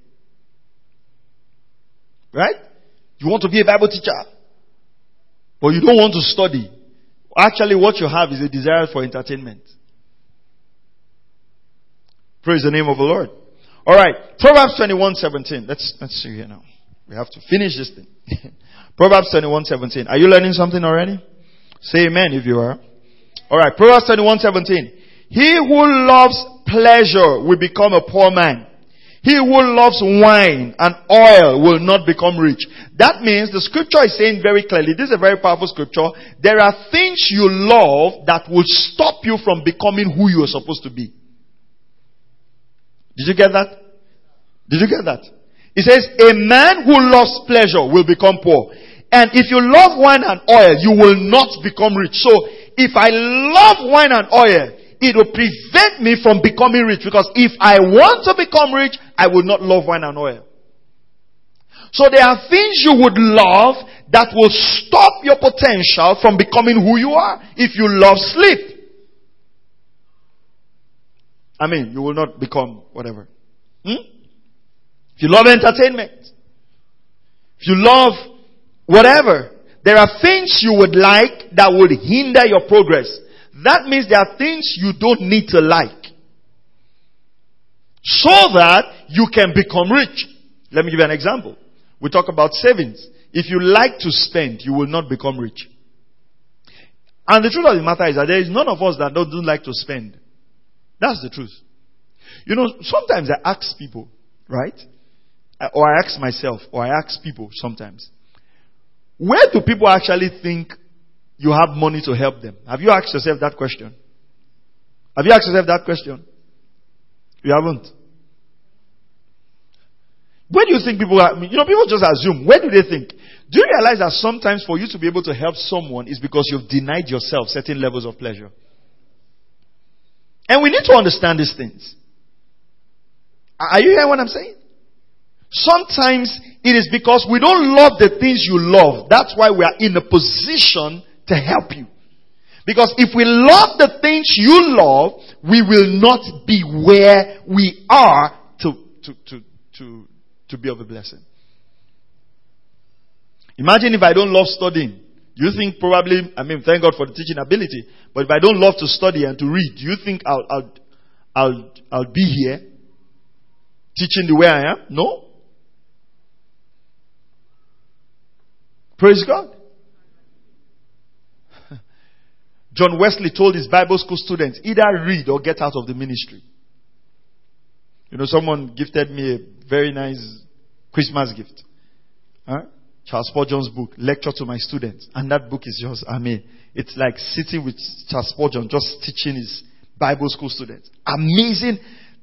Right? You want to be a Bible teacher, but you don't want to study. Actually, what you have is a desire for entertainment. Praise the name of the Lord. All right. Proverbs 21:17. Let's see here now. We have to finish this thing. Proverbs 21:17. Are you learning something already? Say amen if you are. All right. Proverbs 21:17. He who loves pleasure will become a poor man. He who loves wine and oil will not become rich. That means the scripture is saying very clearly, this is a very powerful scripture, there are things you love that will stop you from becoming who you are supposed to be. Did you get that? Did you get that? It says, a man who loves pleasure will become poor. And if you love wine and oil, you will not become rich. So, if I love wine and oil, it will prevent me from becoming rich. Because if I want to become rich, I will not love wine and oil. So there are things you would love that will stop your potential from becoming who you are. If you love sleep, I mean, you will not become whatever. If you love entertainment, if you love whatever, there are things you would like that would hinder your progress. That means there are things you don't need to like, so that you can become rich. Let me give you an example. We talk about savings. If you like to spend, you will not become rich. And the truth of the matter is that there is none of us that don't like to spend. That's the truth. You know, sometimes I ask people, right? Or I ask myself, or I ask people sometimes, where do people actually think you have money to help them? Have you asked yourself that question? Have you asked yourself that question? You haven't. Where do you think people are? You know, people just assume. Where do they think? Do you realize that sometimes for you to be able to help someone is because you've denied yourself certain levels of pleasure? And we need to understand these things. Are you hearing what I'm saying? Sometimes it is because we don't love the things you love. That's why we are in a position to help you. Because if we love the things you love, we will not be where we are to be of a blessing. Imagine if I don't love studying. You think probably, I mean, thank God for the teaching ability, but if I don't love to study and to read, do you think I'll be here teaching the way I am? No. Praise God. John Wesley told his Bible school students, either read or get out of the ministry. You know, someone gifted me a very nice Christmas gift. Huh? Charles Spurgeon's book, Lecture to My Students. And that book is yours. I mean, it's like sitting with Charles Spurgeon, just teaching his Bible school students. Amazing.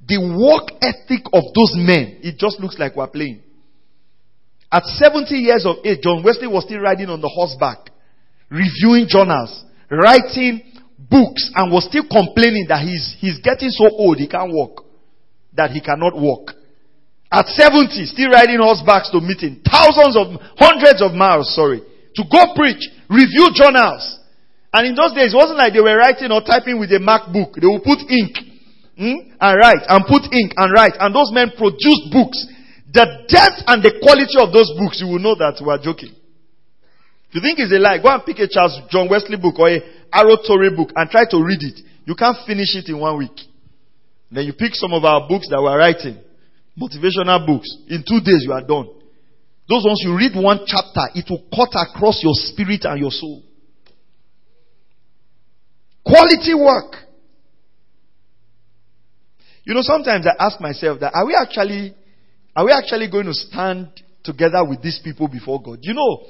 The work ethic of those men, it just looks like we're playing. At 70 years of age, John Wesley was still riding on the horseback, reviewing journals, writing books, and was still complaining that he's getting so old he can't walk, that he cannot walk. At 70, still riding horsebacks to meeting, hundreds of miles, to go preach, review journals. And in those days, it wasn't like they were writing or typing with a MacBook. They would put ink and write, and put ink and write. And those men produced books. The depth and the quality of those books, you will know that we are joking. If you think it's a lie, go and pick a Charles John Wesley book or a Arrow Torrey book and try to read it. You can't finish it in 1 week. Then you pick some of our books that we're writing, motivational books. In 2 days, you are done. Those ones, you read one chapter, it will cut across your spirit and your soul. Quality work. You know, sometimes I ask myself that, are we actually going to stand together with these people before God? You know,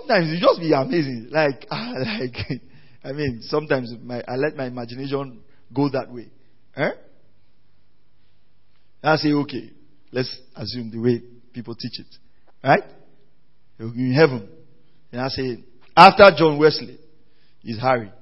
sometimes it just be amazing. Sometimes I let my imagination go that way. I say, okay, let's assume the way people teach it. Right? In heaven. And I say, after John Wesley is Harry.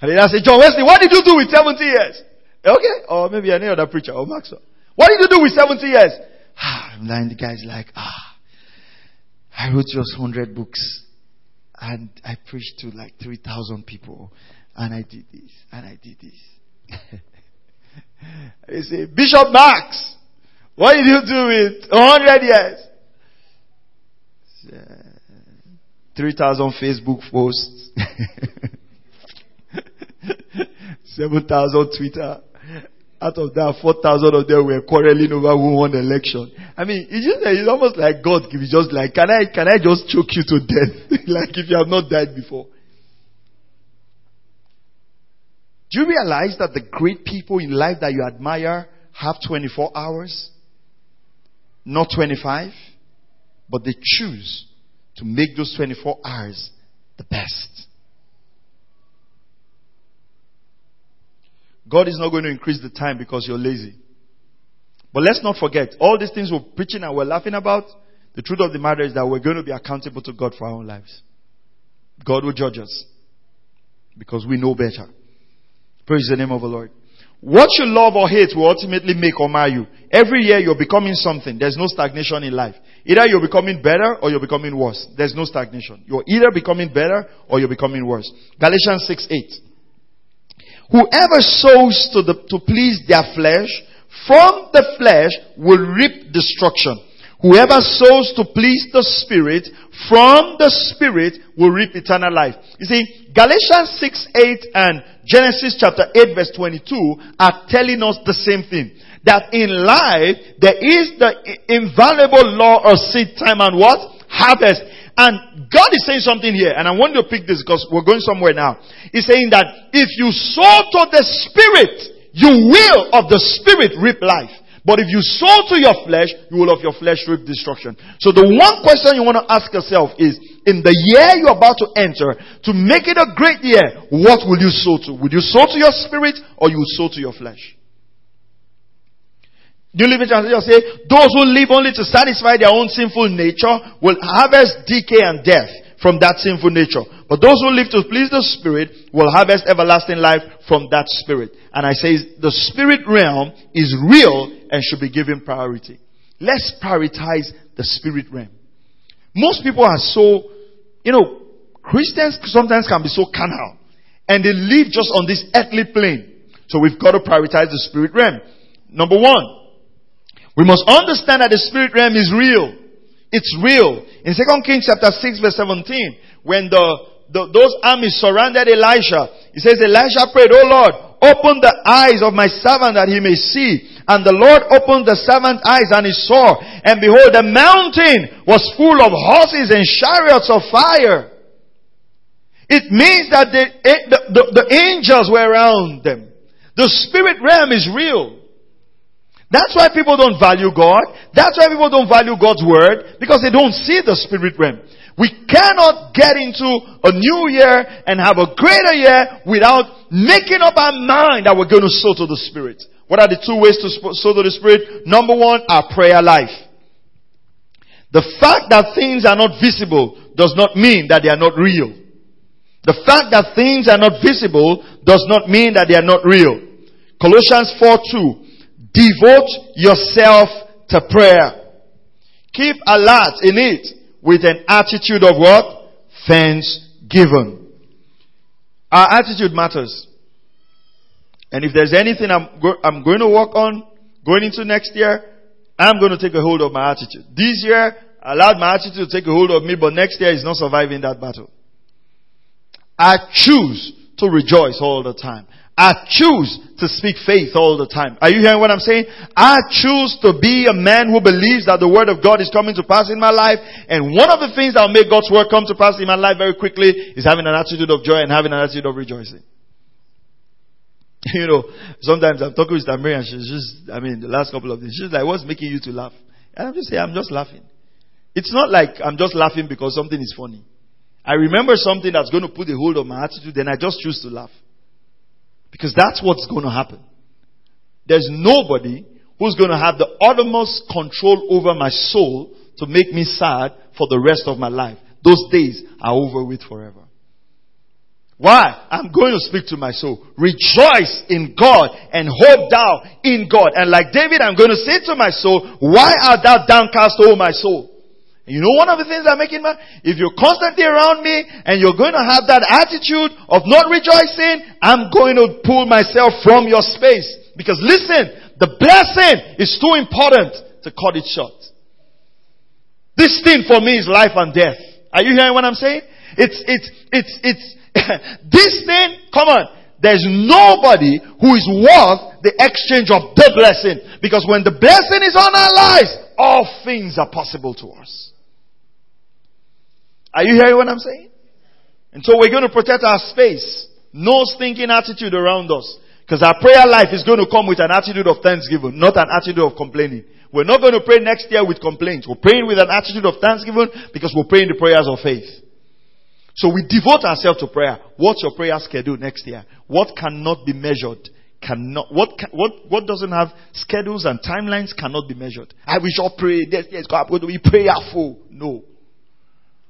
And then I say, John Wesley, what did you do with 70 years? Okay, or maybe any other preacher, or Maxwell. What did you do with 70 years? And then the guy's like, I wrote just 100 books. And I preached to like 3,000 people. And I did this, and I did this. They say, Bishop Max, what did you do with 100 years? 3,000 Facebook posts. 7,000 Twitter. Out of that, 4,000 of them were quarreling over who won the election. I mean, it's almost like God is just like, can I just choke you to death? Like if you have not died before. Do you realize that the great people in life that you admire have 24 hours? Not 25, but they choose to make those 24 hours the best. God is not going to increase the time because you're lazy. But let's not forget, all these things we're preaching and we're laughing about, the truth of the matter is that we're going to be accountable to God for our own lives. God will judge us because we know better. Praise the name of the Lord. What you love or hate will ultimately make or mar you. Every year you're becoming something. There's no stagnation in life. Either you're becoming better or you're becoming worse. There's no stagnation. You're either becoming better or you're becoming worse. Galatians 6:8. Whoever sows to please their flesh, from the flesh will reap destruction. Whoever sows to please the Spirit, from the Spirit will reap eternal life. You see, Galatians 6:8 and Genesis chapter 8 verse 22 are telling us the same thing. That in life, there is the invaluable law of seed time and what? Harvest. And God is saying something here, and I want you to pick this because we're going somewhere now. He's saying that if you sow to the Spirit, you will of the Spirit reap life. But if you sow to your flesh, you will of your flesh reap destruction. So the one question you want to ask yourself is, in the year you're about to enter, to make it a great year, what will you sow to? Will you sow to your spirit or you will sow to your flesh? New Living Translation say, those who live only to satisfy their own sinful nature will harvest decay and death from that sinful nature. But those who live to please the Spirit will harvest everlasting life from that Spirit. And I say the Spirit realm is real and should be given priority. Let's prioritize the Spirit realm. Most people are so, Christians sometimes can be so carnal. And they live just on this earthly plane. So we've got to prioritize the Spirit realm. Number one, we must understand that the Spirit realm is real. It's real. In 2 Kings chapter 6 verse 17, when those armies surrounded Elisha, it says, Elisha prayed, "O Lord, open the eyes of my servant that he may see." And the Lord opened the servant's eyes and he saw. And behold, the mountain was full of horses and chariots of fire. It means that the angels were around them. The spirit realm is real. That's why people don't value God. That's why people don't value God's word, because they don't see the spirit realm. We cannot get into a new year and have a greater year without making up our mind that we're going to sow to the spirit. What are the two ways to sow to the spirit? Number one, our prayer life. The fact that things are not visible does not mean that they are not real. The fact that things are not visible does not mean that they are not real. Colossians 4:2. Devote yourself to prayer. Keep alert in it with an attitude of what? Thanksgiving. Our attitude matters. And if there's anything I'm going to work on going into next year, I'm going to take a hold of my attitude. This year, I allowed my attitude to take a hold of me, but next year is not surviving that battle. I choose to rejoice all the time. I choose to speak faith all the time. Are you hearing what I'm saying? I choose to be a man who believes that the word of God is coming to pass in my life. And one of the things that will make God's word come to pass in my life very quickly is having an attitude of joy and having an attitude of rejoicing. Sometimes I'm talking with Tamaria and she's just, the last couple of days, she's like, "What's making you to laugh?" And I'm just saying, I'm just laughing. It's not like I'm just laughing because something is funny. I remember something that's going to put a hold on my attitude and I just choose to laugh. Because that's what's going to happen. There's nobody who's going to have the uttermost control over my soul to make me sad for the rest of my life. Those days are over with forever. Why? I'm going to speak to my soul. Rejoice in God and hope thou in God. And like David, I'm going to say to my soul, "Why art thou downcast, O my soul?" You know, one of the things I'm making, if you're constantly around me and you're going to have that attitude of not rejoicing, I'm going to pull myself from your space. Because listen, the blessing is too important to cut it short. This thing for me is life and death. Are you hearing what I'm saying? It's this thing, come on. There's nobody who is worth the exchange of the blessing. Because when the blessing is on our lives, all things are possible to us. Are you hearing what I'm saying? And so we're going to protect our space. No stinking attitude around us. Because our prayer life is going to come with an attitude of thanksgiving, not an attitude of complaining. We're not going to pray next year with complaints. We're praying with an attitude of thanksgiving because we're praying the prayers of faith. So we devote ourselves to prayer. What's your prayer schedule next year? What cannot be measured? What doesn't have schedules and timelines cannot be measured? I wish I'll pray. Yes, God, I'm going to be prayerful. No.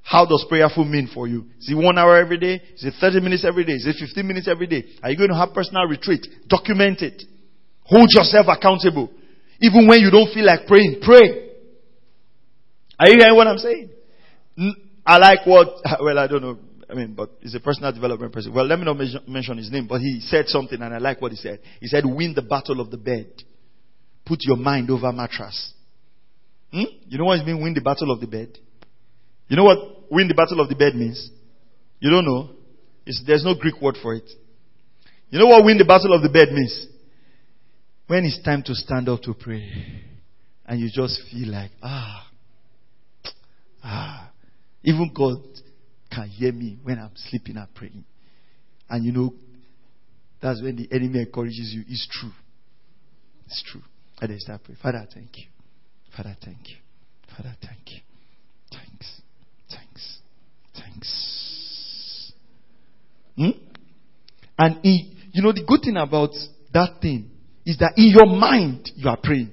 How does prayerful mean for you? Is it 1 hour every day? Is it 30 minutes every day? Is it 15 minutes every day? Are you going to have personal retreat? Document it. Hold yourself accountable. Even when you don't feel like praying, pray. Are you hearing what I'm saying? I like what, well, I don't know. I mean, but he's a personal development person. Well, let me not mention his name, but he said something and I like what he said. He said, win the battle of the bed. Put your mind over mattress. You know what it means, win the battle of the bed? You know what win the battle of the bed means? You don't know. There's no Greek word for it. You know what win the battle of the bed means? When it's time to stand up to pray and you just feel like, even God can hear me when I'm sleeping and praying. And you know, that's when the enemy encourages you. It's true. It's true. And then start praying. Father, thank you. Father, thank you. Father, thank you. Thanks. Thanks. Thanks. And you know, the good thing about that thing is that in your mind, you are praying.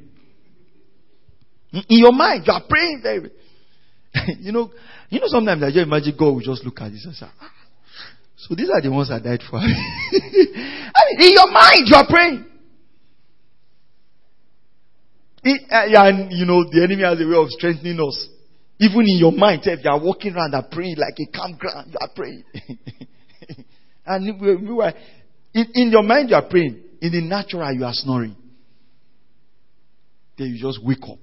In your mind, you are praying, baby. you know, sometimes I just imagine God will just look at this and say, so these are the ones that died for me. I mean, in your mind, you are praying. And you know, the enemy has a way of strengthening us. Even in your mind, if you are walking around and praying like a campground, you are praying. And we were, in your mind, you are praying. In the natural, you are snoring. Then you just wake up.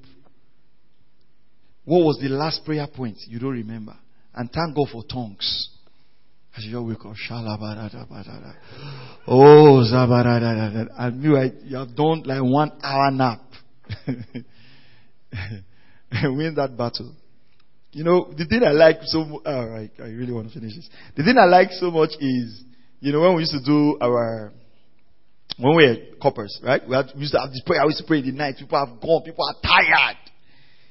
What was the last prayer point? You don't remember. And thank God for tongues. As you just wake up, shalabarada, oh, zabarada. And you have done like 1 hour nap. Win that battle. You know, the thing I like so much, I really want to finish this. The thing I like so much is, you know, when we used to do when we were coppers, right? We used to have this prayer. I used to pray in the night. People have gone. People are tired.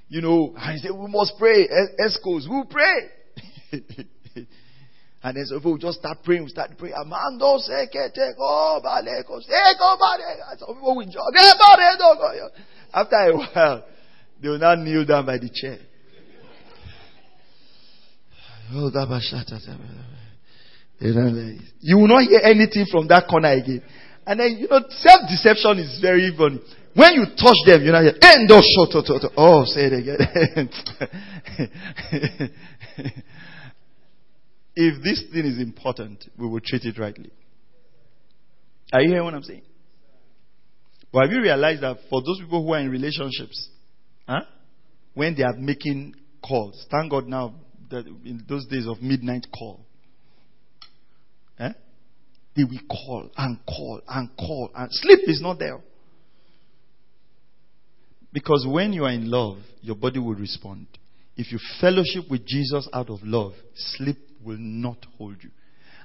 You know, I said, we must pray. Escos, we'll pray. And then so people just start praying. We start the prayer. Mando seke teko baleko seko baleko. Some people will jog. After a while, they will now kneel down by the chair. You will not hear anything from that corner again. And then, you know, self-deception is very funny. When you touch them, you know, you endo shoto. Oh, say it again. If this thing is important, we will treat it rightly. Are you hearing what I'm saying? But have you realized that for those people who are in relationships, when they are making calls, thank God now, that in those days of midnight call, they will call and call and call, and sleep is not there. Because when you are in love, your body will respond. If you fellowship with Jesus out of love, sleep will not hold you.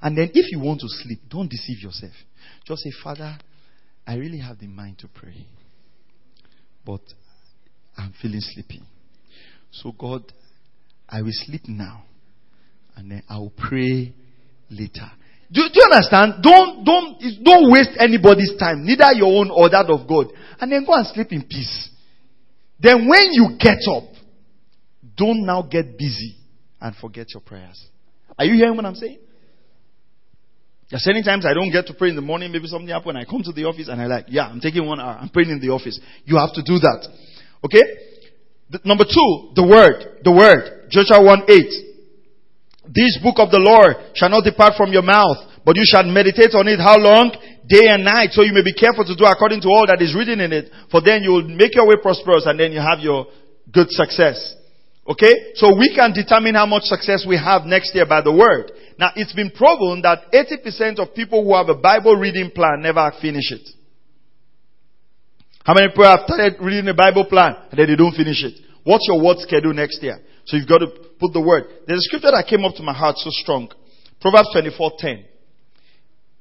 And then if you want to sleep, don't deceive yourself. Just say, Father, I really have the mind to pray, but I'm feeling sleepy. So God, I will sleep now, and then I will pray later. Do you understand? Don't waste anybody's time, neither your own or that of God. And then go and sleep in peace. Then when you get up, don't now get busy and forget your prayers. Are you hearing what I'm saying? There's many times I don't get to pray in the morning. Maybe something happens. I come to the office and I'm like, I'm taking 1 hour. I'm praying in the office. You have to do that. Okay? Number two, the word. The word. Joshua 1:8. This book of the Lord shall not depart from your mouth, but you shall meditate on it how long? Day and night, so you may be careful to do according to all that is written in it, for then you will make your way prosperous and then you have your good success. Okay? So we can determine how much success we have next year by the word. Now, it's been proven that 80% of people who have a Bible reading plan never finish it. How many people have started reading the Bible plan and then they don't finish it? What's your word schedule next year? So you've got to put the word. There's a scripture that came up to my heart so strong. Proverbs 24:10.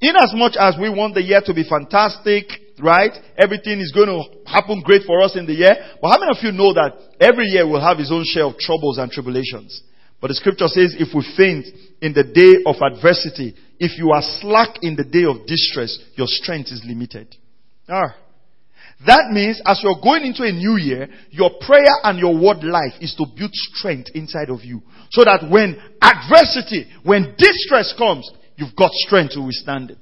Inasmuch as we want the year to be fantastic, right? Everything is going to happen great for us in the year. But how many of you know that every year will have its own share of troubles and tribulations? But the scripture says, if we faint in the day of adversity, if you are slack in the day of distress, your strength is limited. That means as you're going into a new year, your prayer and your word life is to build strength inside of you. So that when adversity, when distress comes, you've got strength to withstand it.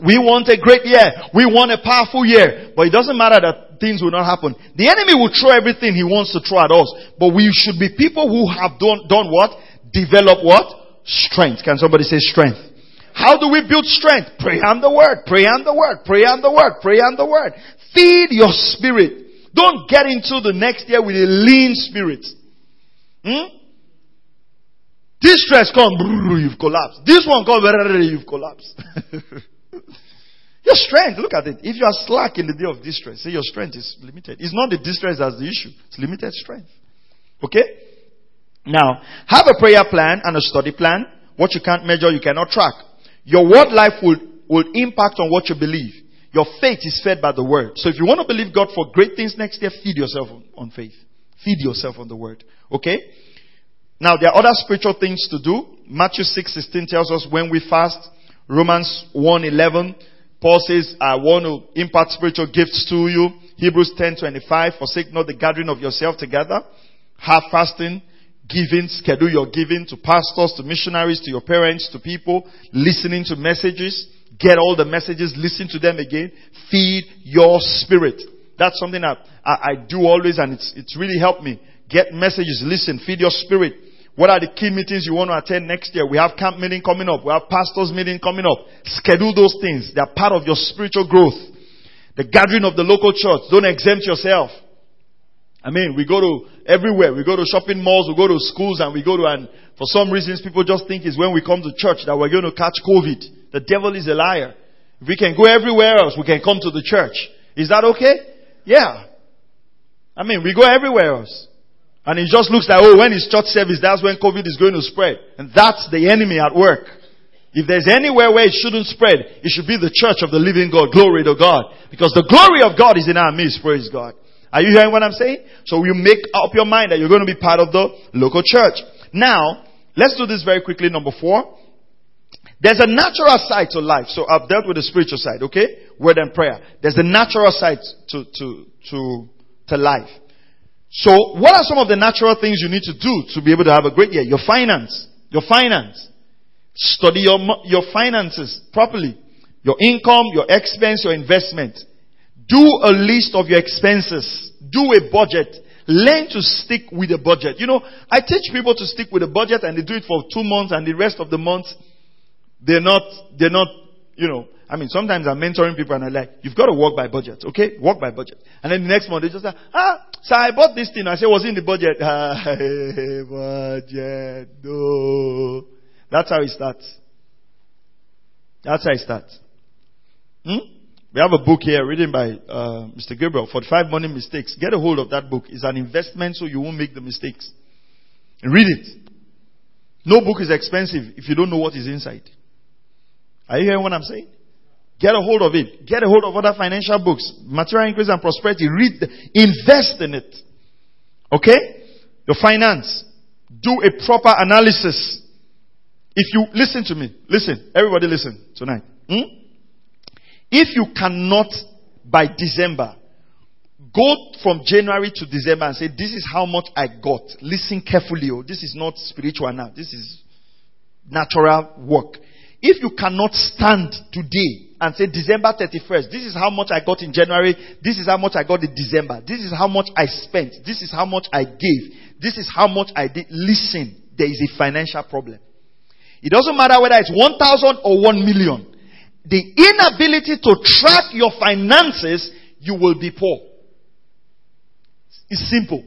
We want a great year. We want a powerful year. But it doesn't matter that things will not happen. The enemy will throw everything he wants to throw at us. But we should be people who have done what? Develop what? Strength. Can somebody say strength? How do we build strength? Pray on the word. Pray on the word. Pray on the word. Pray on the word. Feed your spirit. Don't get into the next year with a lean spirit. Distress comes, you've collapsed. This one comes, you've collapsed. Your strength, look at it. If you are slack in the day of distress, say your strength is limited. It's not the distress that's the issue. It's limited strength. Okay? Now, have a prayer plan and a study plan. What you can't measure, you cannot track. Your word life will impact on what you believe. Your faith is fed by the word. So if you want to believe God for great things next year, feed yourself on faith. Feed yourself on the word. Okay? Now, there are other spiritual things to do. Matthew 6:16 tells us when we fast. Romans 1:11, Paul says, I want to impart spiritual gifts to you. Hebrews 10:25, forsake not the gathering of yourself together. Have fasting, giving, schedule your giving to pastors, to missionaries, to your parents, to people. Listening to messages. Get all the messages, listen to them again. Feed your spirit. That's something that I do always, and it's really helped me. Get messages, listen, feed your spirit. What are the key meetings you want to attend next year? We have camp meeting coming up. We have pastors meeting coming up. Schedule those things. They are part of your spiritual growth. The gathering of the local church. Don't exempt yourself. I mean, we go to everywhere. We go to shopping malls. We go to schools, and we go to, and for some reasons people just think it's when we come to church that we're going to catch COVID. The devil is a liar. If we can go everywhere else, we can come to the church. Is that okay? Yeah. I mean, we go everywhere else. And it just looks like, oh, when it's church service, that's when COVID is going to spread. And that's the enemy at work. If there's anywhere where it shouldn't spread, it should be the church of the living God. Glory to God. Because the glory of God is in our midst. Praise God. Are you hearing what I'm saying? So you make up your mind that you're going to be part of the local church. Now, let's do this very quickly. Number 4. There's a natural side to life. So I've dealt with the spiritual side, okay? Word and prayer. There's the natural side to life. So, what are some of the natural things you need to do to be able to have a great year? Your finance. Your finance. Study your finances properly. Your income, your expense, your investment. Do a list of your expenses. Do a budget. Learn to stick with a budget. You know, I teach people to stick with a budget, and they do it for 2 months, and the rest of the month, they're not, you know, I mean, sometimes I'm mentoring people and I'm like, you've got to work by budget, okay? Work by budget. And then the next month they just say, so I bought this thing. I say, was it in the budget? Budget, no. That's how it starts. That's how it starts. We have a book here written by Mr. Gabriel, 45 Money Mistakes. Get a hold of that book. It's an investment so you won't make the mistakes. Read it. No book is expensive if you don't know what is inside. Are you hearing what I'm saying? Get a hold of it. Get a hold of other financial books. Material Increase and Prosperity. Read, invest in it. Okay? Your finance. Do a proper analysis. If you, listen to me. Listen. Everybody listen tonight. If you cannot by December, go from January to December and say, this is how much I got. Listen carefully. Oh, this is not spiritual now. This is natural work. If you cannot stand today and say December 31st, this is how much I got in January, this is how much I got in December, this is how much I spent, this is how much I gave, this is how much I did. Listen, there is a financial problem. It doesn't matter whether it's 1,000 or 1 million. The inability to track your finances, you will be poor. It's simple.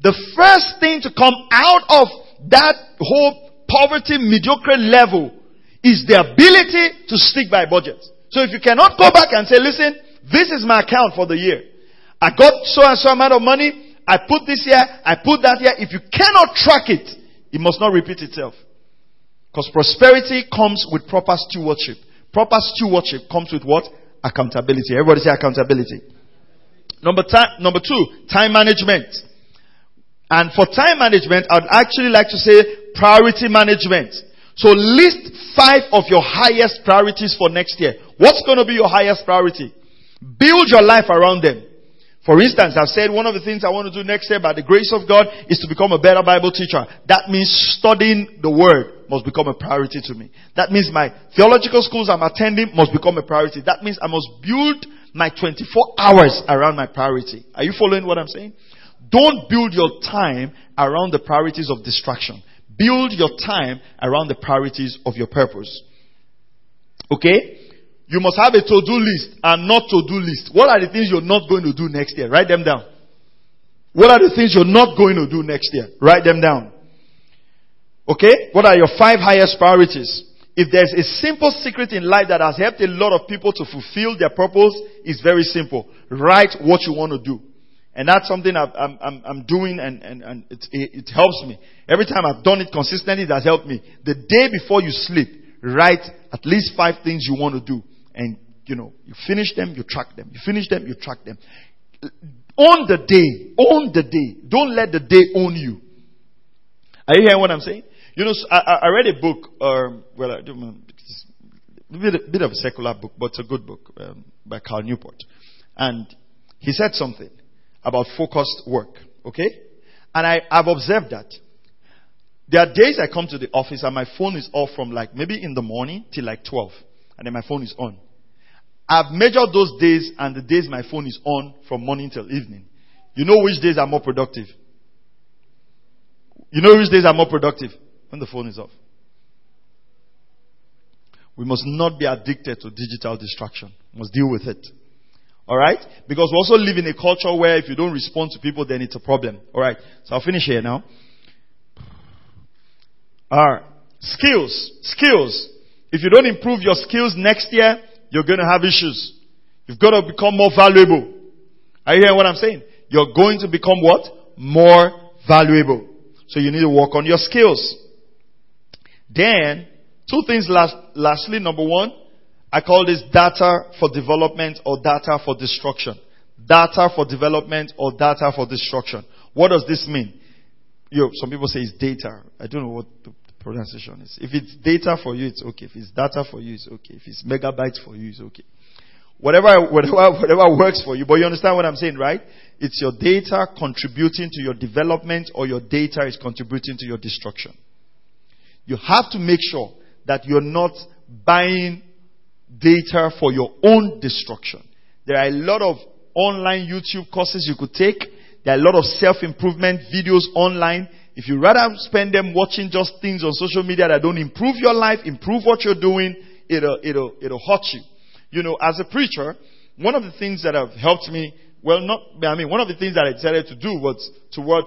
The first thing to come out of that whole poverty, mediocre level is the ability to stick by budget. So if you cannot go back and say, listen, this is my account for the year. I got so and so amount of money. I put this here. I put that here. If you cannot track it, it must not repeat itself. Because prosperity comes with proper stewardship. Proper stewardship comes with what? Accountability. Everybody say accountability. Number two, time management. And for time management, I'd actually like to say priority management. So list 5 of your highest priorities for next year. What's going to be your highest priority? Build your life around them. For instance, I've said one of the things I want to do next year by the grace of God is to become a better Bible teacher. That means studying the Word must become a priority to me. That means my theological schools I'm attending must become a priority. That means I must build my 24 hours around my priority. Are you following what I'm saying? Don't build your time around the priorities of distraction. Build your time around the priorities of your purpose. Okay? You must have a to-do list and not to-do list. What are the things you're not going to do next year? Write them down. What are the things you're not going to do next year? Write them down. Okay? What are your 5 highest priorities? If there's a simple secret in life that has helped a lot of people to fulfill their purpose, it's very simple. Write what you want to do. And that's something I'm doing, and it helps me. Every time I've done it consistently, it has helped me. The day before you sleep, write at least 5 things you want to do. And, you finish them, you track them. You finish them, you track them. Own the day. Own the day. Don't let the day own you. Are you hearing what I'm saying? I read a book, it's a bit of a secular book, but it's a good book, by Cal Newport. And he said something about focused work, okay? And I've observed that. There are days I come to the office and my phone is off from maybe in the morning till 12. And then my phone is on. I've measured those days and the days my phone is on from morning till evening. You know which days are more productive? You know which days are more productive? When the phone is off. We must not be addicted to digital distraction. We must deal with it. Alright? Because we also live in a culture where if you don't respond to people, then it's a problem. Alright? So I'll finish here now. Alright. Skills. If you don't improve your skills next year, you're going to have issues. You've got to become more valuable. Are you hearing what I'm saying? You're going to become what? More valuable. So you need to work on your skills. Then, 2 things lastly. Number 1, I call this data for development or data for destruction. Data for development or data for destruction. What does this mean? Some people say it's data. I don't know what the pronunciation is. If it's data for you, it's okay. If it's data for you, it's okay. If it's megabytes for you, it's okay. Whatever works for you. But you understand what I'm saying, right? It's your data contributing to your development or your data is contributing to your destruction. You have to make sure that you're not buying data for your own destruction. There are a lot of online YouTube courses you could take. There are a lot of self-improvement videos online. If you rather spend them watching just things on social media that don't improve your life, improve what you're doing, it'll hurt you. As a preacher, one of the things that have helped me, one of the things that I decided to do was to watch,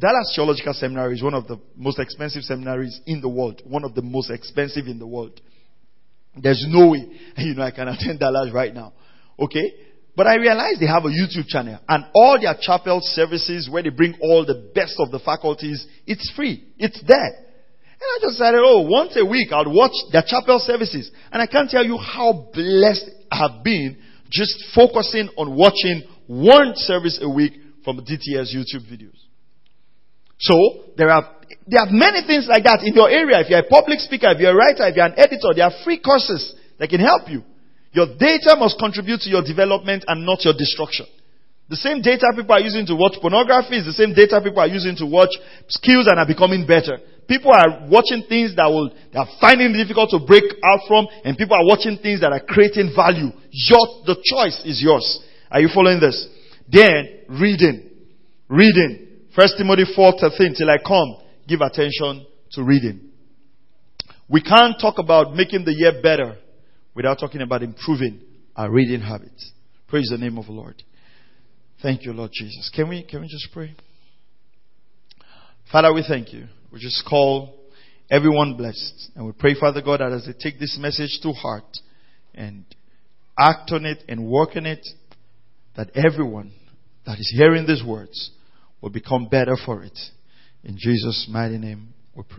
Dallas Theological Seminary is one of the most expensive seminaries in the world. One of the most expensive in the world. There's no way, I can attend Dallas right now. Okay? But I realized they have a YouTube channel. And all their chapel services where they bring all the best of the faculties, it's free. It's there. And I just decided, once a week I'll watch their chapel services. And I can't tell you how blessed I have been just focusing on watching one service a week from DTS YouTube videos. So, there are many things like that in your area. If you're a public speaker, if you're a writer, if you're an editor, there are free courses that can help you. Your data must contribute to your development and not your destruction. The same data people are using to watch pornography is the same data people are using to watch skills and are becoming better. People are watching things that are finding it difficult to break out from, and people are watching things that are creating value. The choice is yours. Are you following this? Then, reading. 1 Timothy 4:13, till I come, give attention to reading. We can't talk about making the year better without talking about improving our reading habits. Praise the name of the Lord. Thank you, Lord Jesus. Can we just pray? Father, we thank you. We just call everyone blessed. And we pray, Father God, that as they take this message to heart and act on it and work on it, that everyone that is hearing these words will become better for it. In Jesus' mighty name we pray.